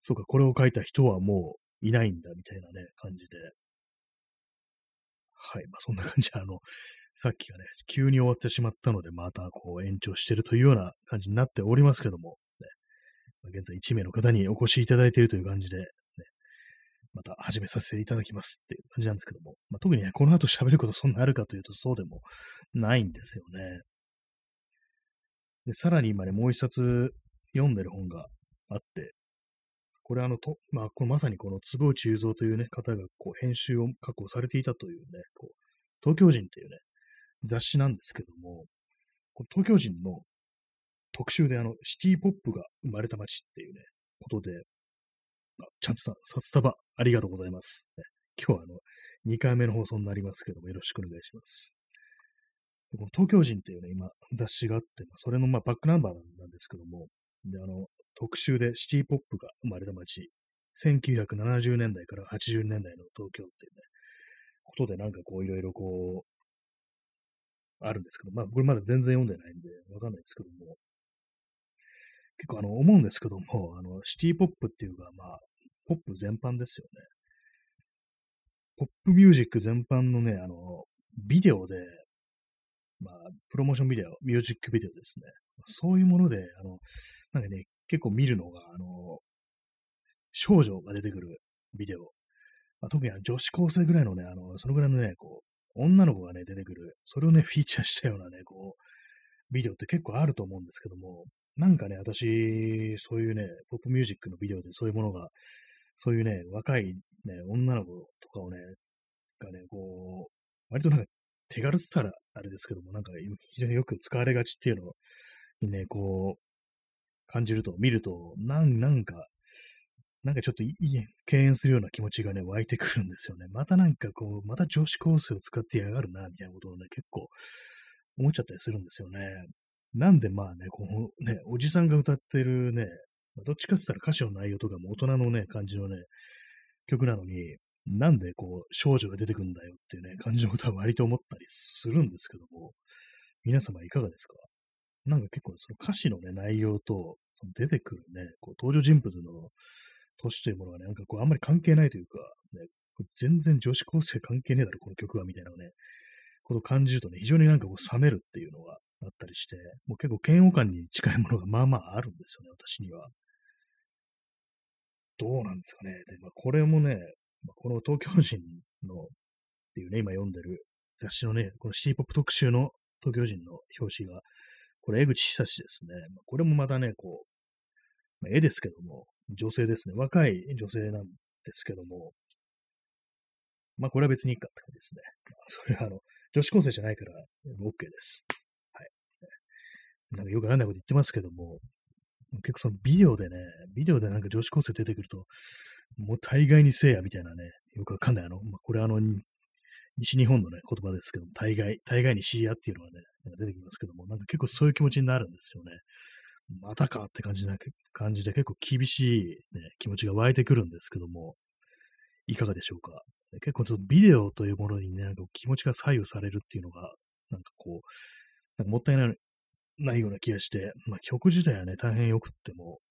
そうか、これを書いた人はもういないんだ、みたいなね、感じで。はい。まあ、そんな感じで、あの、さっきがね、急に終わってしまったので、またこう延長してるというような感じになっておりますけども、ね、現在いち名の方にお越しいただいているという感じで、ね、また始めさせていただきますっていう感じなんですけども、まあ、特にね、この後喋ることそんなあるかというとそうでもないんですよね。でさらに今ね、もう一冊読んでる本があって、これあのと、まあ、このまさにこの坪内雄三というね、方がこう編集を確保されていたというね、こう東京人というね、雑誌なんですけども、この東京人の特集であの、シティポップが生まれた街っていうね、ことで、あ、チャンツさん、さっさば、ありがとうございます。ね、今日はあの、にかいめの放送になりますけども、よろしくお願いします。この東京人っていうね、今、雑誌があって、それのまあバックナンバーなんですけども、で、あの、特集でシティポップが生まれた街、せんきゅうひゃくななじゅうねんだいからはちじゅうねんだいの東京っていうね、ことでなんかこう、いろいろこう、あるんですけど、まあ、これまだ全然読んでないんで、わかんないですけども、結構あの思うんですけども、あのシティポップっていうか、まあ、ポップ全般ですよね。ポップミュージック全般のね、あの、ビデオで、まあ、プロモーションビデオ、ミュージックビデオですね。そういうもので、あの、なんかね、結構見るのが、あの、少女が出てくるビデオ。まあ、特に女子高生ぐらいのね、あの、そのぐらいのね、こう、女の子がね、出てくる、それをね、フィーチャーしたようなね、こう、ビデオって結構あると思うんですけども、なんかね、私、そういうね、ポップミュージックのビデオでそういうものが、そういうね、若い、ね、女の子とかをね、がね、こう、割となんか手軽さらあれですけども、なんか非常によく使われがちっていうのにね、こう、感じると、見ると、なん、なんか、なんかちょっといい、敬遠するような気持ちがね、湧いてくるんですよね。またなんかこう、また女子高生を使ってやがるな、みたいなことをね、結構思っちゃったりするんですよね。なんでまあね、こうね、おじさんが歌ってるね、どっちかって言ったら歌詞の内容とかも大人のね、感じのね、曲なのに、なんでこう、少女が出てくるんだよっていうね、感じのことは割と思ったりするんですけども、皆様いかがですか？なんか結構その歌詞のね、内容と、その出てくるね、こう登場人物の年というものがね、なんかこう、あんまり関係ないというか、ね、全然女子高生関係ねえだろ、この曲は、みたいなね、ことを感じるとね、非常になんかこう、冷めるっていうのが、あったりして、もう結構嫌悪感に近いものがまあまああるんですよね、私には。どうなんですかね。で、まあ、これもね、まあ、この東京人のっていうね、今読んでる雑誌のね、このシティポップ特集の東京人の表紙が、これ江口久志ですね。まあ、これもまたね、こう、まあ、絵ですけども、女性ですね。若い女性なんですけども、まあこれは別にいいかって感じですね。それはあの、女子高生じゃないから、OK です。なんかよくわかんないこと言ってますけども、結構そのビデオでね、ビデオでなんか女子高生出てくると、もう大概にせいやみたいなね、よくわかんないあの、まあ、これあの、西日本のね、言葉ですけども、大概、大概にしいやっていうのがね、なんか出てきますけども、なんか結構そういう気持ちになるんですよね。またかって感じな感じで結構厳しい、ね、気持ちが湧いてくるんですけども、いかがでしょうか。結構そのビデオというものにね、なんか気持ちが左右されるっていうのが、なんかこう、なんかもったいない。ないような気がして、まあ、曲自体はね、大変良くっても、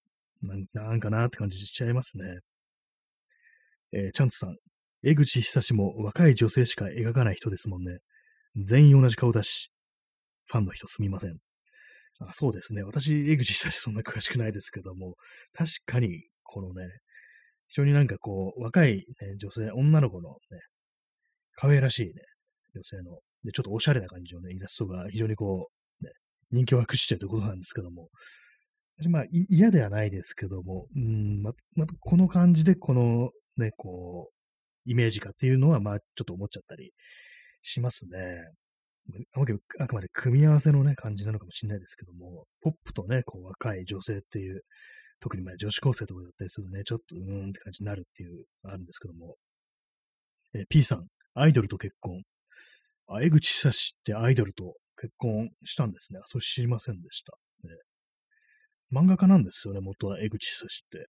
なん、なんかなーって感じしちゃいますね。えー、チャンツさん。江口久志も若い女性しか描かない人ですもんね。全員同じ顔だし。ファンの人すみません。あ、そうですね。私、江口久志そんな詳しくないですけども、確かに、このね、非常になんかこう、若い、ね、女性、女の子のね、可愛らしいね、女性の、で、ちょっとおしゃれな感じのね、イラストが非常にこう、ね、人気を博しているということなんですけども、まあ、嫌ではないですけども、うん、ま、ま、この感じで、このね、こう、イメージかっていうのは、まあ、ちょっと思っちゃったりしますね。あくまで組み合わせのね、感じなのかもしれないですけども、ポップとね、こう、若い女性っていう、特にまあ女子高生とかだったりするとね、ちょっとうーんって感じになるっていう、あるんですけども。えー、P さん、アイドルと結婚。あ、江口久志ってアイドルと結婚したんですね。それ知りませんでした。ね、漫画家なんですよね、元は江口久志って。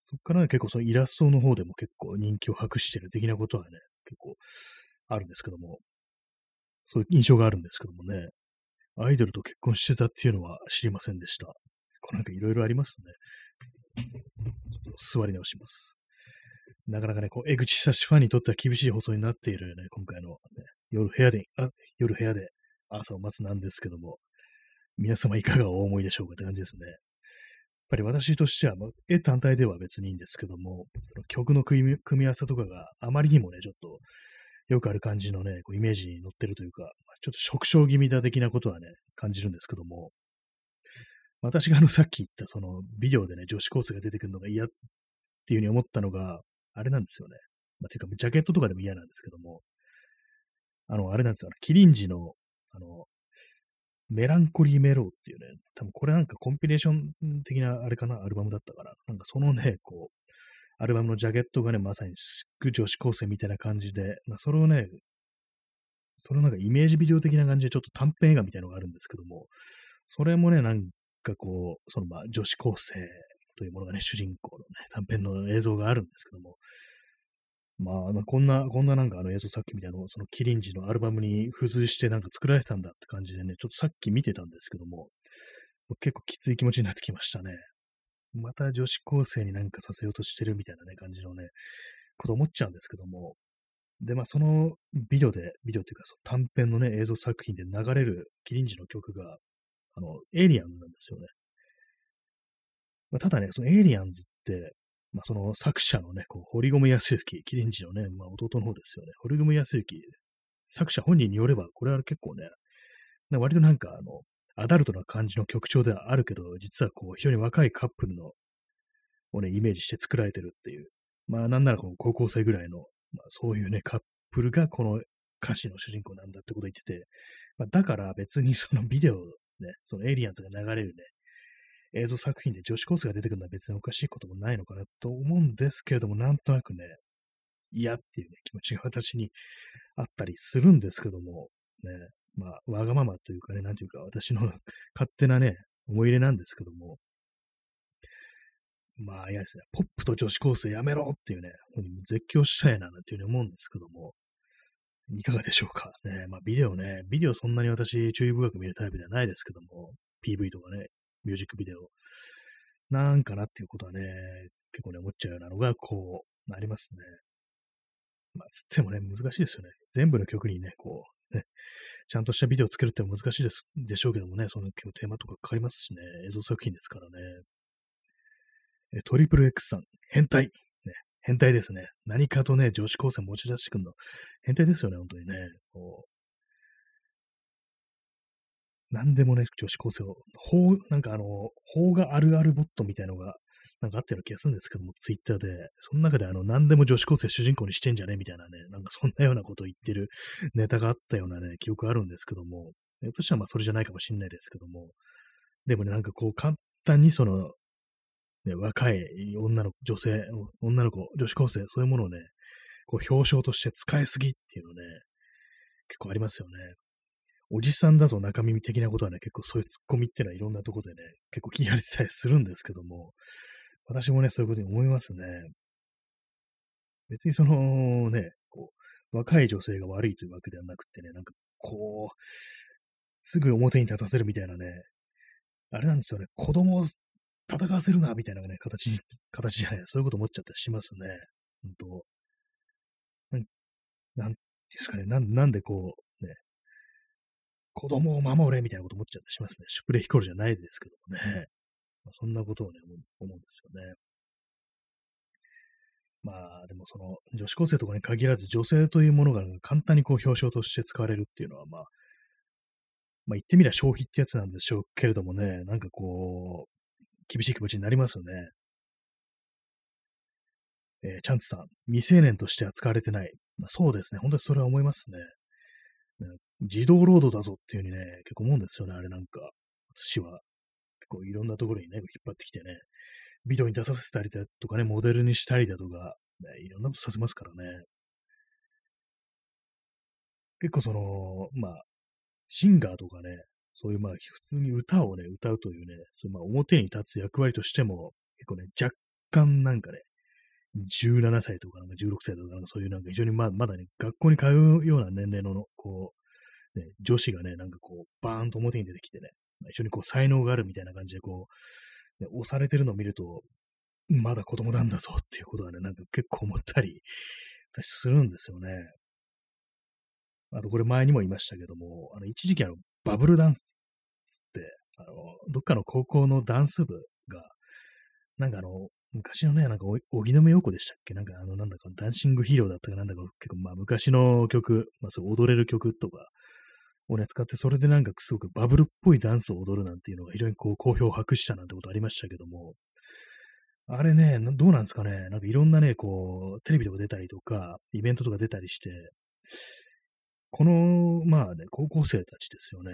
そっから、ね、結構そのイラストの方でも結構人気を博してる的なことはね、結構あるんですけども。そういう印象があるんですけどもね。アイドルと結婚してたっていうのは知りませんでした。こうなんかいろいろありますね。ちょっと座り直します。なかなかね、こう江口久志ファンにとっては厳しい放送になっているね、今回の、ね、夜部屋で、あ、夜部屋で朝を待つなんですけども、皆様いかがお思いでしょうかって感じですね。やっぱり私としては、まあ、絵単体では別にいいんですけども、その曲の組み、組み合わせとかがあまりにもね、ちょっと、よくある感じのね、こうイメージに乗ってるというか、ちょっと触傷気味だ的なことはね、感じるんですけども、私があのさっき言ったそのビデオでね、女子高生が出てくるのが嫌っていうふうに思ったのが、あれなんですよね。まあ、ていうか、ジャケットとかでも嫌なんですけども、あの、あれなんですよ、キリンジの、あの、メランコリーメローっていうね、多分これなんかコンピレーション的なあれかな、アルバムだったから、なんかそのね、こう、アルバムのジャケットがね、まさに女子高生みたいな感じで、まあ、それをね、それをなんかイメージビデオ的な感じでちょっと短編映画みたいなのがあるんですけども、それもね、なんかこう、そのまあ女子高生というものがね、主人公のね、短編の映像があるんですけども、まあ、まあ、こんな、こんななんかあの映像さっきみたいなの、そのキリンジのアルバムに付随してなんか作られてたんだって感じでね、ちょっとさっき見てたんですけども、結構きつい気持ちになってきましたね。また女子高生になんかさせようとしてるみたいなね、感じのね、こと思っちゃうんですけども。で、まあ、そのビデオで、ビデオっていうか、短編のね、映像作品で流れるキリンジの曲が、あの、エイリアンズなんですよね。まあ、ただね、そのエイリアンズって、まあ、その作者のね、こう堀米康之、キリンジのね、まあ、弟の方ですよね。堀米康之、作者本人によれば、これは結構ね、割となんか、あの、アダルトな感じの曲調ではあるけど、実はこう、非常に若いカップルの、をね、イメージして作られてるっていう。まあ、なんならこの高校生ぐらいの、まあ、そういうね、カップルがこの歌詞の主人公なんだってことを言ってて、まあ、だから別にそのビデオ、ね、そのエイリアンズが流れるね、映像作品で女子高生が出てくるのは別におかしいこともないのかなと思うんですけれども、なんとなくね、嫌っていうね、気持ちが私にあったりするんですけども、ね、まあ、わがままというかね、なんていうか、私の勝手なね、思い入れなんですけども、まあ、いやですね、ポップと女子高生やめろっていうね、絶叫したいな、なんていうふうに思うんですけども、いかがでしょうか。ね、まあ、ビデオね、ビデオそんなに私、注意深く見るタイプではないですけども、ピーブイ とかね、ミュージックビデオ、なんかなっていうことはね、結構ね、思っちゃうようなのが、こう、ありますね。まあ、つってもね、難しいですよね。全部の曲にね、こう、ね、ちゃんとしたビデオを作るってのは難しいですでしょうけどもね、その今日テーマとかかかりますしね、映像作品ですからね。トリプル X さん、変態、ね、変態ですね。何かとね、女子高生持ち出してくるの、変態ですよね、本当にね。こう何でもね、女子高生を、法、なんかあの、法があるあるボットみたいのが、なんかあったような気がするんですけども、ツイッターで、その中であの、何でも女子高生主人公にしてんじゃねみたいなね、なんかそんなようなことを言ってるネタがあったようなね、記憶あるんですけども、そしたらまあそれじゃないかもしれないですけども、でもね、なんかこう簡単にその、ね、若い女の子、女性、女の子、女子高生、そういうものをね、こう表彰として使いすぎっていうのね、結構ありますよね。おじさんだぞ中身的なことはね、結構そういうツッコミってのはいろんなところでね、結構聞かれてたりするんですけども、私もね、そういうことに思いますね。別にそのね、こう、若い女性が悪いというわけではなくてね、なんかこう、すぐ表に立たせるみたいなね、あれなんですよね、子供戦わせるな、みたいなね、形、形じゃない、そういうこと思っちゃったりしますね。ほんと。なん、なんですかね、なん、なんでこう、ね、子供を守れみたいなこと思っちゃったりしますね。シュプレヒコールじゃないですけどもね。うんまあ、そんなことをね、思うんですよね。まあ、でもその、女子高生とかに限らず、女性というものが簡単にこう表彰として使われるっていうのは、まあ、まあ言ってみれば消費ってやつなんでしょうけれどもね、なんかこう、厳しい気持ちになりますよね。えー、チャンツさん、未成年として扱われてない。まあ、そうですね。本当にそれは思いますね。児童労働だぞっていう風にね、結構思うんですよね。あれなんか、私は結構いろんなところにね、引っ張ってきてね、ビデオに出させたりだとかね、モデルにしたりだとか、ね、いろんなことさせますからね。結構その、まあ、シンガーとかね、そういうまあ普通に歌をね、歌うというね、そういうまあ表に立つ役割としても、結構ね、若干なんかね、じゅうななさいとかなんかじゅうろくさいとかなんかそういうなんか非常にまだね、学校に通うような年齢のこう、ね、女子がね、なんかこう、バーンと表に出てきてね、まあ、一緒にこう才能があるみたいな感じでこう、ね、押されてるのを見ると、まだ子供なんだぞっていうことはね、なんか結構思ったり、私するんですよね。あとこれ前にも言いましたけども、あの一時期あの、バブルダンスって、あの、どっかの高校のダンス部が、なんかあの、昔のね、なんか、荻野目洋子でしたっけなんか、あの、なんだか、ダンシングヒーローだったかなんだか、結構、まあ、昔の曲、まあ、そう、踊れる曲とかをね、使って、それでなんか、すごくバブルっぽいダンスを踊るなんていうのが、非常にこう、好評を博したなんてことありましたけども、あれね、どうなんですかね、なんか、いろんなね、こう、テレビとか出たりとか、イベントとか出たりして、この、まあね、高校生たちですよね。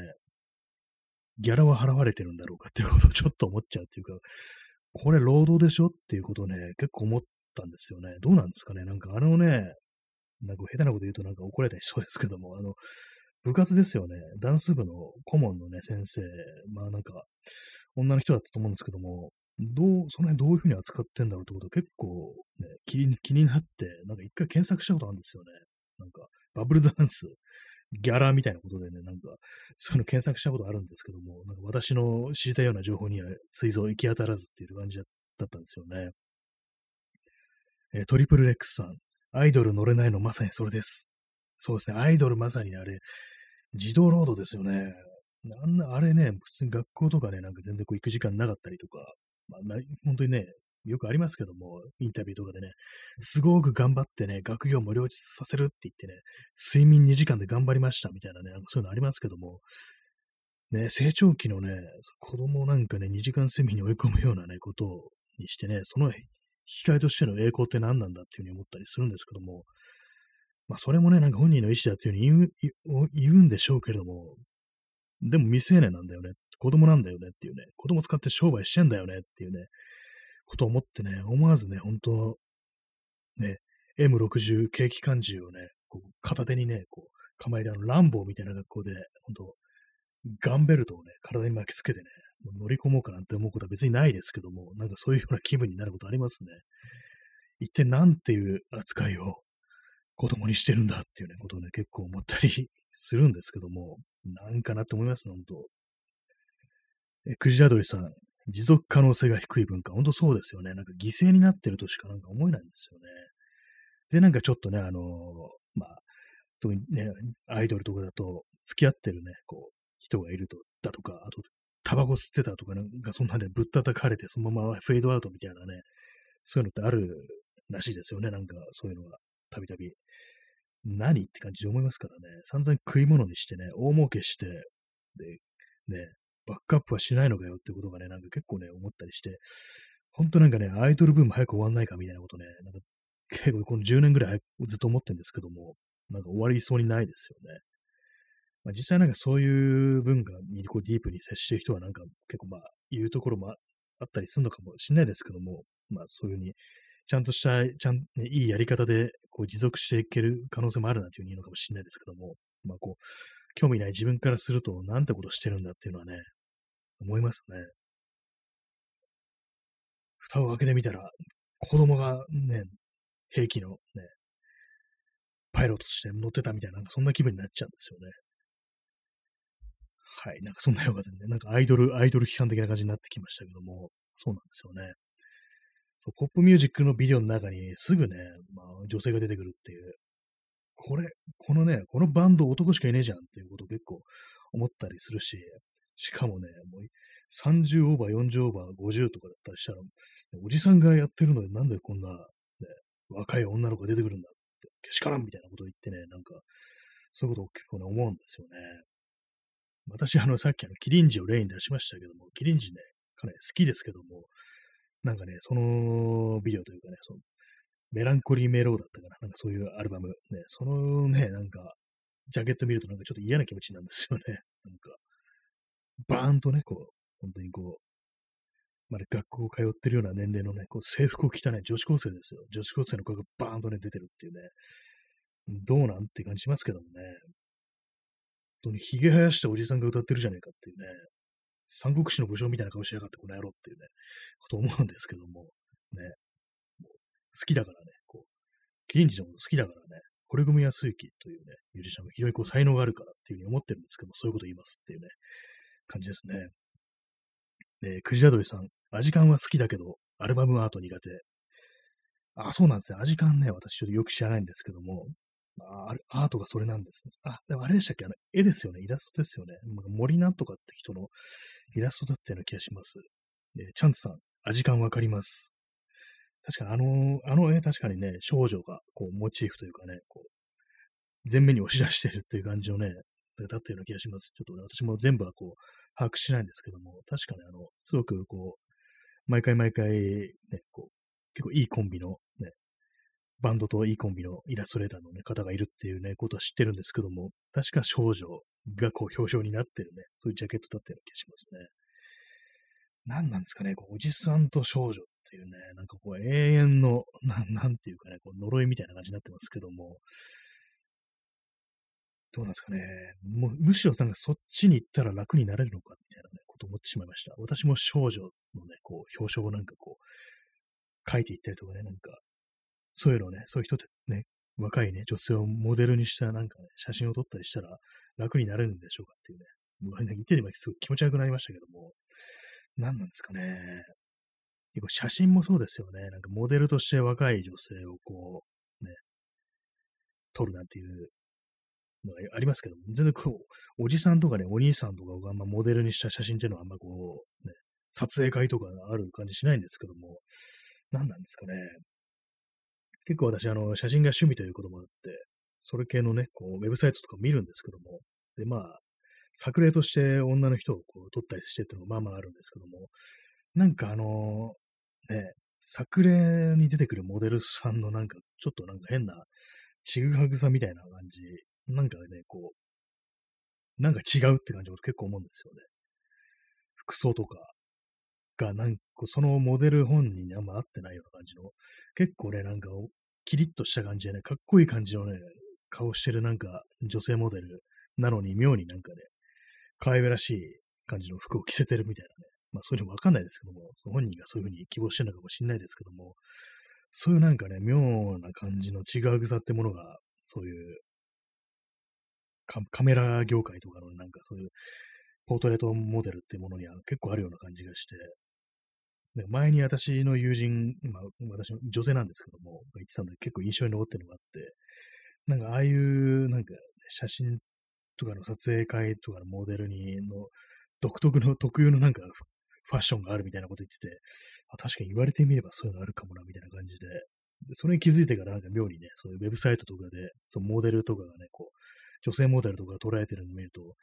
ギャラは払われてるんだろうかっていうことをちょっと思っちゃうっていうか、これ労働でしょっていうことをね、結構思ったんですよね。どうなんですかね。なんかあのね、なんか下手なこと言うとなんか怒られたりしそうですけども、あの、部活ですよね。ダンス部の顧問のね、先生、まあなんか、女の人だったと思うんですけども、どう、その辺どういうふうに扱ってんだろうってことを結構ね、気に、気になって、なんか一回検索したことあるんですよね。なんか、バブルダンス、ギャラみたいなことでね、なんか、そういうの検索したことあるんですけども、なんか私の知りたいような情報には、ついぞ行き当たらずっていう感じだったんですよね。えー、トリプル X さん、アイドル乗れないのまさにそれです。そうですね、アイドルまさにあれ、児童労働ですよね。なんなあれね、普通に学校とかね、なんか全然こう行く時間なかったりとか、まあ、本当にね、よくありますけども、インタビューとかでね、すごく頑張ってね、学業も両立させるって言ってね、睡眠にじかんで頑張りましたみたいなね、なんかそういうのありますけども、ね、成長期のね、子供なんかね、にじかん睡眠に追い込むようなね、ことにしてね、その引き換えとしての栄光って何なんだっていうふうに思ったりするんですけども、まあそれもね、なんか本人の意思だっていうふうに言うんでしょうけれども、でも未成年なんだよね、子供なんだよねっていうね、子供使って商売してんだよねっていうね、ことを思ってね、思わずね、本当ね、エムろくじゅう 軽機関銃をね、こう片手にね、こう構えて、あの、ランボーみたいな格好で、本当ガンベルトをね、体に巻きつけてね、乗り込もうかなんて思うことは別にないですけども、なんかそういうような気分になることありますね。一体なんていう扱いを子供にしてるんだっていうね、ことをね、結構思ったりするんですけども、なんかなって思いますね、本当。え、クジラドリさん。持続可能性が低い文化。ほんとそうですよね。なんか犠牲になってるとしかなんか思えないんですよね。で、なんかちょっとね、あのー、まあ、特にね、アイドルとかだと、付き合ってるね、こう、人がいると、だとか、あと、タバコ吸ってたとか、なんかそんなね、ぶったたかれて、そのままフェードアウトみたいなね、そういうのってあるらしいですよね。なんかそういうのが、たびたび。何って感じで思いますからね。散々食い物にしてね、大儲けして、で、ね、バックアップはしないのかよってことがね、なんか結構ね、思ったりして、ほんとなんかね、アイドルブーム早く終わんないかみたいなことね、なんか結構このじゅうねんぐらいずっと思ってるんですけども、なんか終わりそうにないですよね。まあ、実際なんかそういう文化にこうディープに接してる人はなんか結構まあ言うところもあったりするのかもしれないですけども、まあそういうふうに、ちゃんとした、ちゃん、ね、いいやり方でこう持続していける可能性もあるなというふうに言うのかもしれないですけども、まあこう、興味ない自分からすると、なんてことしてるんだっていうのはね、思いますね。蓋を開けてみたら、子供がね、兵器のね、パイロットとして乗ってたみたいな、なんかそんな気分になっちゃうんですよね。はい、なんかそんなようなね、なんかアイドル、アイドル批判的な感じになってきましたけども、そうなんですよね。そうポップミュージックのビデオの中にすぐね、まあ、女性が出てくるっていう、これ、このね、このバンド男しかいねえじゃんっていうことを結構思ったりするし、しかもね、もうさんじゅうオーバー、よんじゅうオーバー、ごじゅうとかだったりしたら、おじさんがやってるのでなんでこんな、ね、若い女の子が出てくるんだって、けしからんみたいなことを言ってね、なんか、そういうことを結構ね、思うんですよね。私、あの、さっきあの、キリンジを例に出しましたけども、キリンジね、かなり好きですけども、なんかね、そのビデオというかね、そのメランコリーメローだったかな、なんかそういうアルバム、ね、そのね、なんか、ジャケット見るとなんかちょっと嫌な気持ちなんですよね。なんか、バーンとね、こう、本当にこう、まあね、学校通ってるような年齢のね、こう制服を着たね、女子高生ですよ。女子高生の顔がバーンとね、出てるっていうね、どうなんって感じしますけどもね、本当にひげ生やしたおじさんが歌ってるじゃねえかっていうね、三国志の武将みたいな顔しやがってこの野郎っていうね、こと思うんですけども、ね、もう好きだからね、こう、キリンジのこと好きだからね、堀米康之というね、ミュージシャンが非常にこう才能があるからっていうふうに思ってるんですけども、そういうことを言いますっていうね、感じですね。えー、くじだどりさん、アジカンは好きだけど、アルバムアート苦手。あ、そうなんですね。アジカンね、私ちょっとよく知らないんですけども、ああれアートがそれなんですね。あ、でもあれでしたっけ、あの、絵ですよね。イラストですよね。森なんとかって人のイラストだったような気がします。えー、チャンツさん、アジカンわかります。確かにあの、あの絵確かにね、少女がこうモチーフというかね、こう、前面に押し出してるっていう感じのね、だったような気がします。ちょっと、ね、私も全部はこう、把握しないんですけども、確かにあの、すごくこう、毎回毎回、ね、こう、結構いいコンビの、ね、バンドといいコンビのイラストレーターの、ね、方がいるっていうね、ことは知ってるんですけども、確か少女がこう表彰になってるね、そういうジャケットだったような気がしますね。何なんですかね、こうおじさんと少女っていうね、なんかこう永遠の、な、なんていうかね、こう呪いみたいな感じになってますけども、どうなんですかね、もうむしろなんかそっちに行ったら楽になれるのかみたいな、ね、ことを思ってしまいました。私も少女のね、こう表彰をなんかこう、書いていったりとかね、なんか、そういうのね、そういう人ってね、若いね、女性をモデルにしたなんかね、写真を撮ったりしたら楽になれるんでしょうかっていうね。言っててもすごい気持ち悪くなりましたけども、何なんですかね。結構写真もそうですよね。なんかモデルとして若い女性をこう、ね、撮るなんていうのがありますけども、全然こう、おじさんとかね、お兄さんとかをあんまモデルにした写真っていうのはあんまこう、ね、撮影会とかある感じしないんですけども、何なんですかね。結構私、あの、写真が趣味ということもあって、それ系のね、こう、ウェブサイトとか見るんですけども、で、まあ、作例として女の人をこう撮ったりしてっていうのがまあまああるんですけども、なんかあの、ね、作例に出てくるモデルさんのなんか、ちょっとなんか変な、ちぐはぐさみたいな感じ、なんかね、こう、なんか違うって感じも結構思うんですよね。服装とか。が、なんか、そのモデル本人にあんま合ってないような感じの、結構ね、なんか、キリッとした感じでね、かっこいい感じのね、顔してるなんか、女性モデルなのに、妙になんかね、可愛らしい感じの服を着せてるみたいなね、まあ、そういうのわかんないですけども、その本人がそういうふうに希望してるのかもしれないですけども、そういうなんかね、妙な感じの違う草ってものが、そういう、カメラ業界とかのなんかそういう、ポートレートモデルっていうものには結構あるような感じがして、で前に私の友人、まあ、私の女性なんですけども、言ってたので結構印象に残ってるのがあって、なんかああいうなんか写真とかの撮影会とかのモデルにの独特の特有のなんかファッションがあるみたいなこと言ってて、あ確かに言われてみればそういうのあるかもなみたいな感じで、でそれに気づいてからなんか妙にね、そういうウェブサイトとかで、そのモデルとかがね、こう、女性モデルとかが捉えてるのを見ると、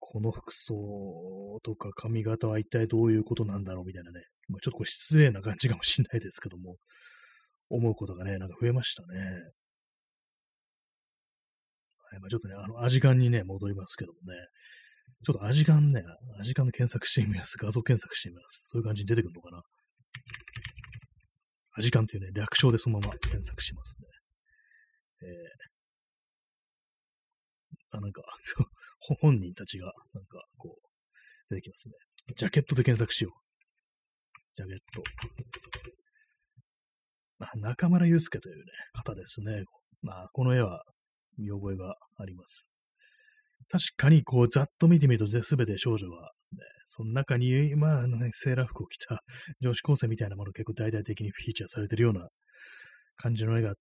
この服装とか髪型は一体どういうことなんだろうみたいなね、まあ、ちょっとこれ失礼な感じかもしれないですけども、思うことがね、なんか増えましたね。はい、まあ、ちょっとね、あの、アジカンにね、戻りますけどもね、ちょっとアジカンね、アジカンで検索してみます。画像検索してみます。そういう感じに出てくるのかな。アジカンっていうね、略称でそのまま検索しますね。えー、あ、なんか、本人たちが、なんか、こう、出てきますね。ジャケットで検索しよう。ジャケット。まあ、中村祐介というね、方ですね。まあ、この絵は見覚えがあります。確かに、こう、ざっと見てみると、すべて少女は、ね、その中に、まあ、あのね、セーラー服を着た女子高生みたいなもの結構大々的にフィーチャーされてるような感じの絵があって、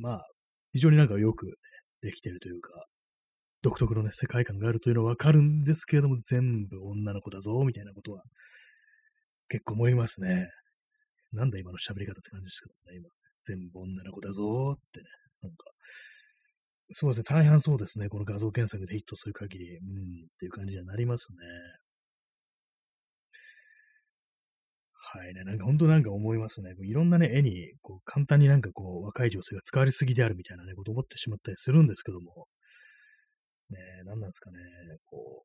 まあ、非常になんかよく、ね、できてるというか、独特のね、世界観があるというのはわかるんですけれども、全部女の子だぞ、みたいなことは結構思いますね。なんだ今の喋り方って感じですけどね、今。全部女の子だぞーってね。なんか、そうですね、大半そうですね。この画像検索でヒットする限り、うん、っていう感じにはなりますね。はいね、なんか本当なんか思いますね。いろんなね、絵に、こう、簡単になんかこう、若い女性が使われすぎであるみたいなね、ことを思ってしまったりするんですけども、ね、何なんですかね、こ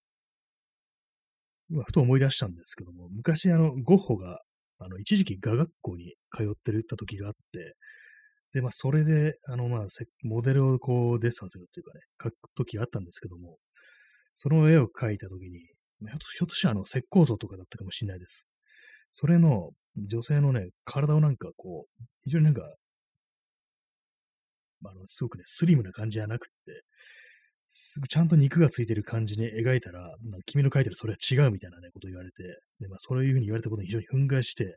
う、今、ふと思い出したんですけども、昔、あの、ゴッホが、あの、一時期画学校に通ってるった時があって、で、まあ、それで、あの、まあ、モデルをこう、デッサンするっていうかね、描く時があったんですけども、その絵を描いた時に、ひょっとしたらあの、石膏像とかだったかもしれないです。それの、女性のね、体をなんかこう、非常になんか、あの、すごくね、スリムな感じじゃなくって、ちゃんと肉がついてる感じに描いたら、君の描いてるそれは違うみたいなね、ことを言われて、でまあ、そういうふうに言われたことに非常に憤慨して、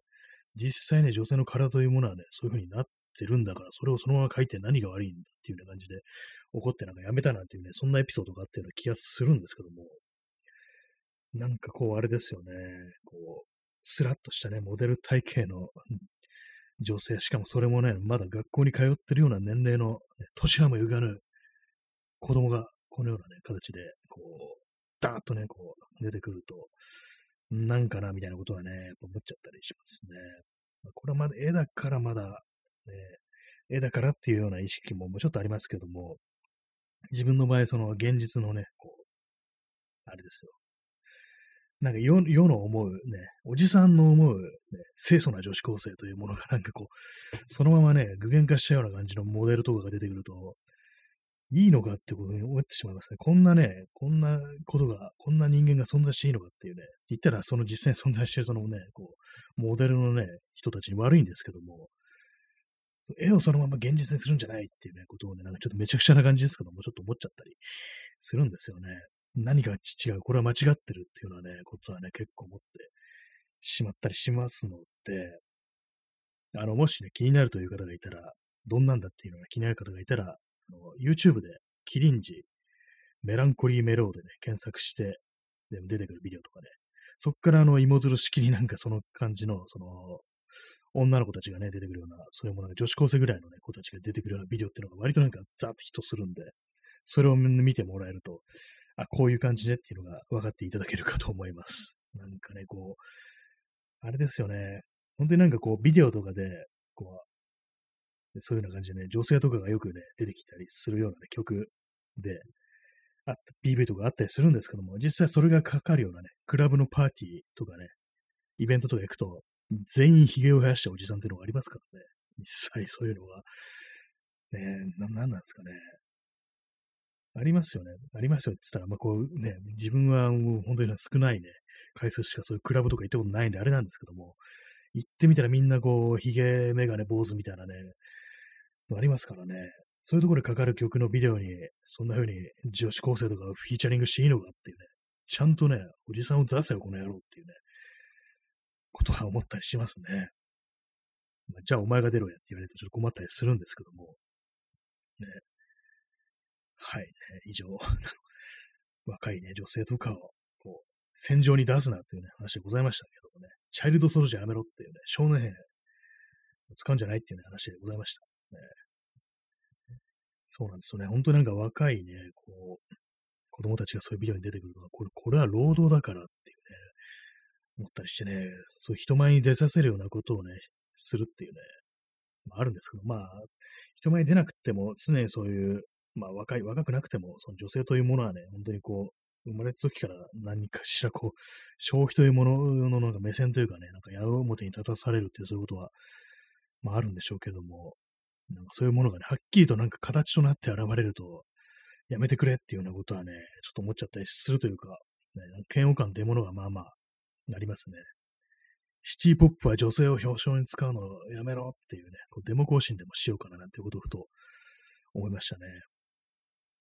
実際ね、女性の体というものはね、そういうふうになってるんだから、それをそのまま描いて何が悪いんだっていうような感じで怒ってなんかやめたなんていうね、そんなエピソードがあったような気がするんですけども、なんかこう、あれですよね、こう、スラッとしたね、モデル体型の女性、しかもそれもね、まだ学校に通ってるような年齢の、ね、年はもゆがぬ子供が、このようなね、形で、こう、ダーッとね、こう、出てくると、なんかな、みたいなことはね、思っちゃったりしますね。まあ、これはまだ、絵だからまだ、ね、絵だからっていうような意識ももうちょっとありますけども、自分の場合、その現実のね、こう、あれですよ。なんか世、世の思うね、おじさんの思う、ね、清楚な女子高生というものが、なんかこう、そのままね、具現化したような感じのモデルとかが出てくると、いいのかってことに思ってしまいますね。こんなね、こんなことが、こんな人間が存在していいのかっていうね、言ったらその実際に存在しているそのね、こう、モデルのね、人たちに悪いんですけども、絵をそのまま現実にするんじゃないっていうね、ことをね、なんかちょっとめちゃくちゃな感じですけども、ちょっと思っちゃったりするんですよね。何か違う、これは間違ってるっていうようなね、ことはね、結構思ってしまったりしますので、あの、もしね、気になるという方がいたら、どんなんだっていうのが気になる方がいたら、YouTube でキリンジ、メランコリーメローでね、検索して、で出てくるビデオとかね、そっからあの、芋づる式になんかその感じの、その、女の子たちがね、出てくるような、そういうものが女子高生ぐらいのね、子たちが出てくるようなビデオっていうのが割となんかザーッとヒットするんで、それを見てもらえると、あ、こういう感じねっていうのが分かっていただけるかと思います。なんかね、こう、あれですよね、本当になんかこう、ビデオとかで、こう、そういうような感じでね、女性とかがよくね、出てきたりするような、ね、曲で、あった、ピーブイ とかあったりするんですけども、実際それがかかるようなね、クラブのパーティーとかね、イベントとか行くと、全員髭を生やしたおじさんっていうのがありますからね、実際そういうのが、ね、な、なんなんですかね。ありますよね。ありますよって言ったら、まあこうね、自分はもう本当に少ないね、回数しかそういうクラブとか行ったことないんで、あれなんですけども、行ってみたらみんなこう、髭、メガネ、坊主みたいなね、ありますからね。そういうところでかかる曲のビデオに、そんな風に女子高生とかフィーチャリングしていいのかっていうね、ちゃんとね、おじさんを出せよ、この野郎っていうね、ことは思ったりしますね。まあ、じゃあお前が出ろやって言われるとちょっと困ったりするんですけども。ね、はい、ね、以上、若いね、女性とかをこう戦場に出すなというね、話でございましたけどもね、チャイルドソルジャーやめろっていうね、少年兵を使うんじゃないっていうね、話でございました。ね、そうなんですよね。本当になんか若いね、こう、子供たちがそういうビデオに出てくるのは、これ、これは労働だからっていうね、思ったりしてね、そういう人前に出させるようなことをね、するっていうね、まあ、あるんですけど、まあ、人前に出なくても、常にそういう、まあ、若い、若くなくても、その女性というものはね、本当にこう、生まれた時から何かしらこう、消費というもののなんか目線というかね、なんか矢面に立たされるっていう、そういうことは、まあ、あるんでしょうけども、なんかそういうものがね、はっきりとなんか形となって現れると、やめてくれっていうようなことはね、ちょっと思っちゃったりするというか、ね、嫌悪感というものがまあまあ、ありますね。シティポップは女性を表彰に使うのをやめろっていうね、こうデモ行進でもしようかななんていうことをふと思いましたね。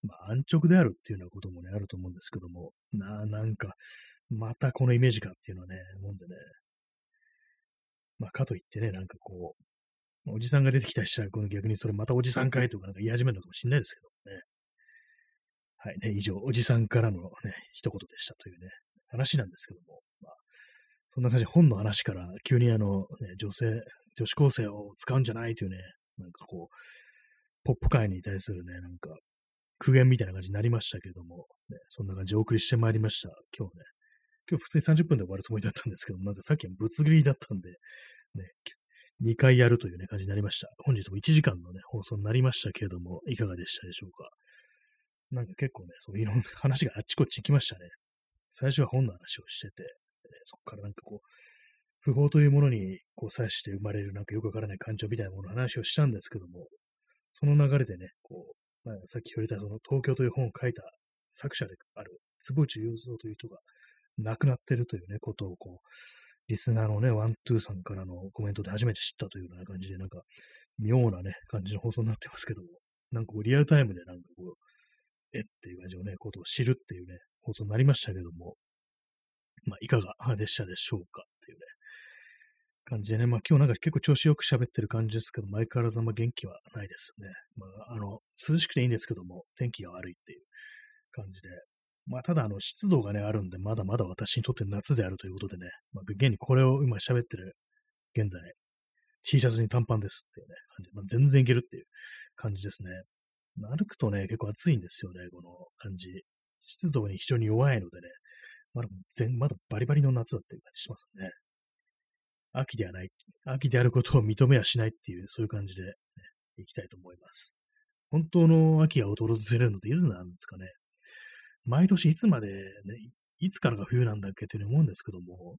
まあ、安直であるっていうようなこともね、あると思うんですけども、な、なんか、またこのイメージかっていうのはね、もんでね。まあ、かといってね、なんかこう、おじさんが出てきたりしたら、この逆にそれまたおじさんかいとかなんか言い始めるのかもしれないですけどね。はいね、以上、おじさんからのね、一言でしたというね、話なんですけども。まあ、そんな感じで本の話から急にあの、ね、女性、女子高生を使うんじゃないというね、なんかこう、ポップ界に対するね、なんか、苦言みたいな感じになりましたけれども、ね、そんな感じでお送りしてまいりました。今日ね、今日普通にさんじゅっぷんで終わるつもりだったんですけども、なんかさっきはぶつ切りだったんで、ね、にかいやるという、ね、感じになりました。本日もいちじかんの、ね、放送になりましたけれども、いかがでしたでしょうか。なんか結構ね、そういろんな話があっちこっち行きましたね。最初は本の話をしてて、ね、そこからなんかこう、不法というものにこう指して生まれるなんかよくわからない感情みたいなものの話をしたんですけども、その流れでね、こう、まあ、さっき言われたその東京という本を書いた作者である坪内雄三という人が亡くなっているというね、ことをこう、リスナーのね、ワントゥーさんからのコメントで初めて知ったというような感じで、なんか、妙なね、感じの放送になってますけども、なんかこう、リアルタイムでなんかこう、えっていう感じのね、ことを知るっていうね、放送になりましたけども、まあ、いかがでしたでしょうかっていうね、感じでね、まあ今日なんか結構調子よく喋ってる感じですけど、相変わらずあんま元気はないですね。まああの、涼しくていいんですけども、天気が悪いっていう感じで。まあただあの、湿度がね、あるんで、まだまだ私にとって夏であるということでね、まあ現にこれを今喋ってる現在、T シャツに短パンですっていうね、感じで、まあ、全然いけるっていう感じですね。歩くとね、結構暑いんですよね、この感じ。湿度に非常に弱いのでね、まだ全、まだバリバリの夏だっていう感じしますね。秋ではない、秋であることを認めはしないっていう、そういう感じで、ね、いきたいと思います。本当の秋が訪れるのっていつなんですかね。毎年いつまで、ね、いつからが冬なんだっけっていうふうに思うんですけども、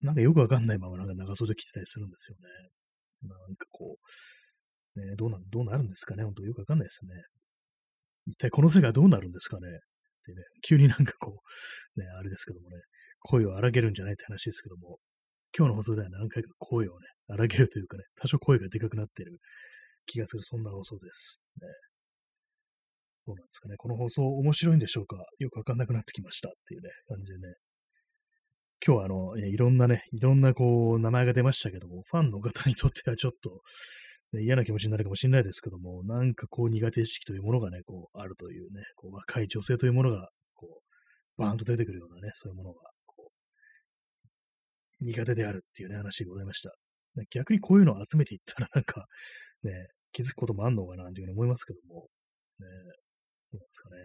なんかよくわかんないままなんか長袖着てたりするんですよね。なんかこう、ね、どうな、どうなるんですかね。本当よくわかんないですね。一体この世界どうなるんですかね。ってね、急になんかこう、ね、あれですけどもね、声を荒げるんじゃないって話ですけども、今日の放送では何回か声をね、荒げるというかね、多少声がでかくなっている気がする、そんな放送です。ね、どうなんですかね。この放送面白いんでしょうか。よくわかんなくなってきましたっていうね、感じでね。今日はあの、いろんなね、いろんなこう、名前が出ましたけども、ファンの方にとってはちょっと、ね、嫌な気持ちになるかもしれないですけども、なんかこう苦手意識というものがね、こう、あるというね、こう若い女性というものが、こう、バーンと出てくるようなね、そういうものが。苦手であるっていうね、話でございました。逆にこういうのを集めていったらなんか、ね、気づくこともあんのかなというふうに思いますけども、ね、どうなんですかね。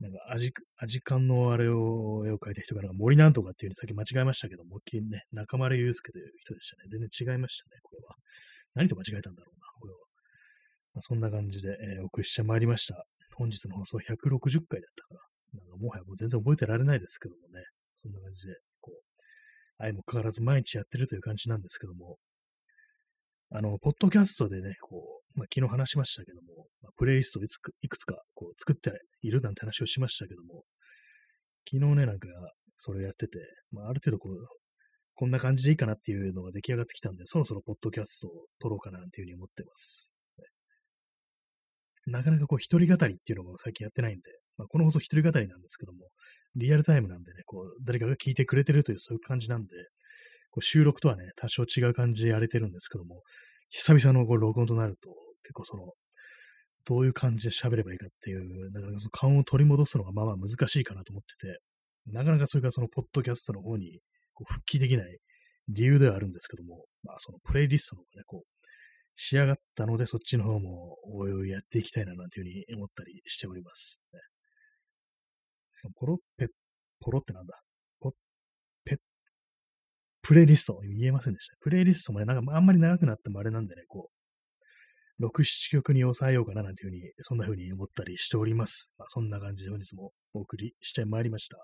なんか、アジ、アジカンのあれを、絵を描いた人が、なんか森なんとかっていうふうにさっき間違えましたけども、きりね、中丸雄介という人でしたね。全然違いましたね、これは。何と間違えたんだろうな、これは。まあ、そんな感じで、えー、お送りしてまいりました。本日の放送ひゃくろくじゅっかいだったかな。なんかもはやもう全然覚えてられないですけどもね、そんな感じで、こう、相も変わらず毎日やってるという感じなんですけども、あの、ポッドキャストでね、こう、まあ、昨日話しましたけども、まあ、プレイリストをいつく、いくつかこう作っているなんて話をしましたけども、昨日ね、なんかそれをやってて、まあ、ある程度こう、こんな感じでいいかなっていうのが出来上がってきたんで、そろそろポッドキャストを撮ろうかなっていうふうに思ってます。なかなかこう、一人語りっていうのが最近やってないんで、まあ、この放送一人語りなんですけども、リアルタイムなんでね、こう、誰かが聞いてくれてるというそういう感じなんで、こう収録とはね、多少違う感じでやれてるんですけども、久々のこう録音となると、結構その、どういう感じで喋ればいいかっていう、なかなかその勘を取り戻すのがまあまあ難しいかなと思ってて、なかなかそれがその、ポッドキャストの方にこう復帰できない理由ではあるんですけども、まあその、プレイリストの方がね、こう、仕上がったので、そっちの方もおいおいやっていきたいな、なんていうふうに思ったりしております、ね。しかもポロペ、ポロってなんだポペ、プレイリスト、言えませんでした。プレイリストもね、なんかあんまり長くなってもあれなんでね、こう、ろく、ななきょくに抑えようかな、なんていうふうに、そんなふうに思ったりしております。まあ、そんな感じで本日もお送りしてまいりました。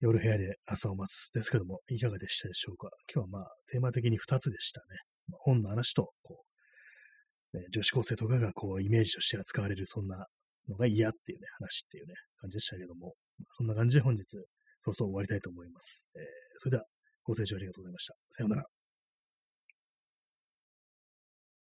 夜部屋で朝を待つですけども、いかがでしたでしょうか。今日はまあ、テーマ的にふたつでしたね。本の話とこう、ね、女子高生とかがこうイメージとして扱われるそんなのが嫌っていうね話っていうね感じでしたけども、まあ、そんな感じで本日そろそろ終わりたいと思います、えー、それではご清聴ありがとうございました。さようなら。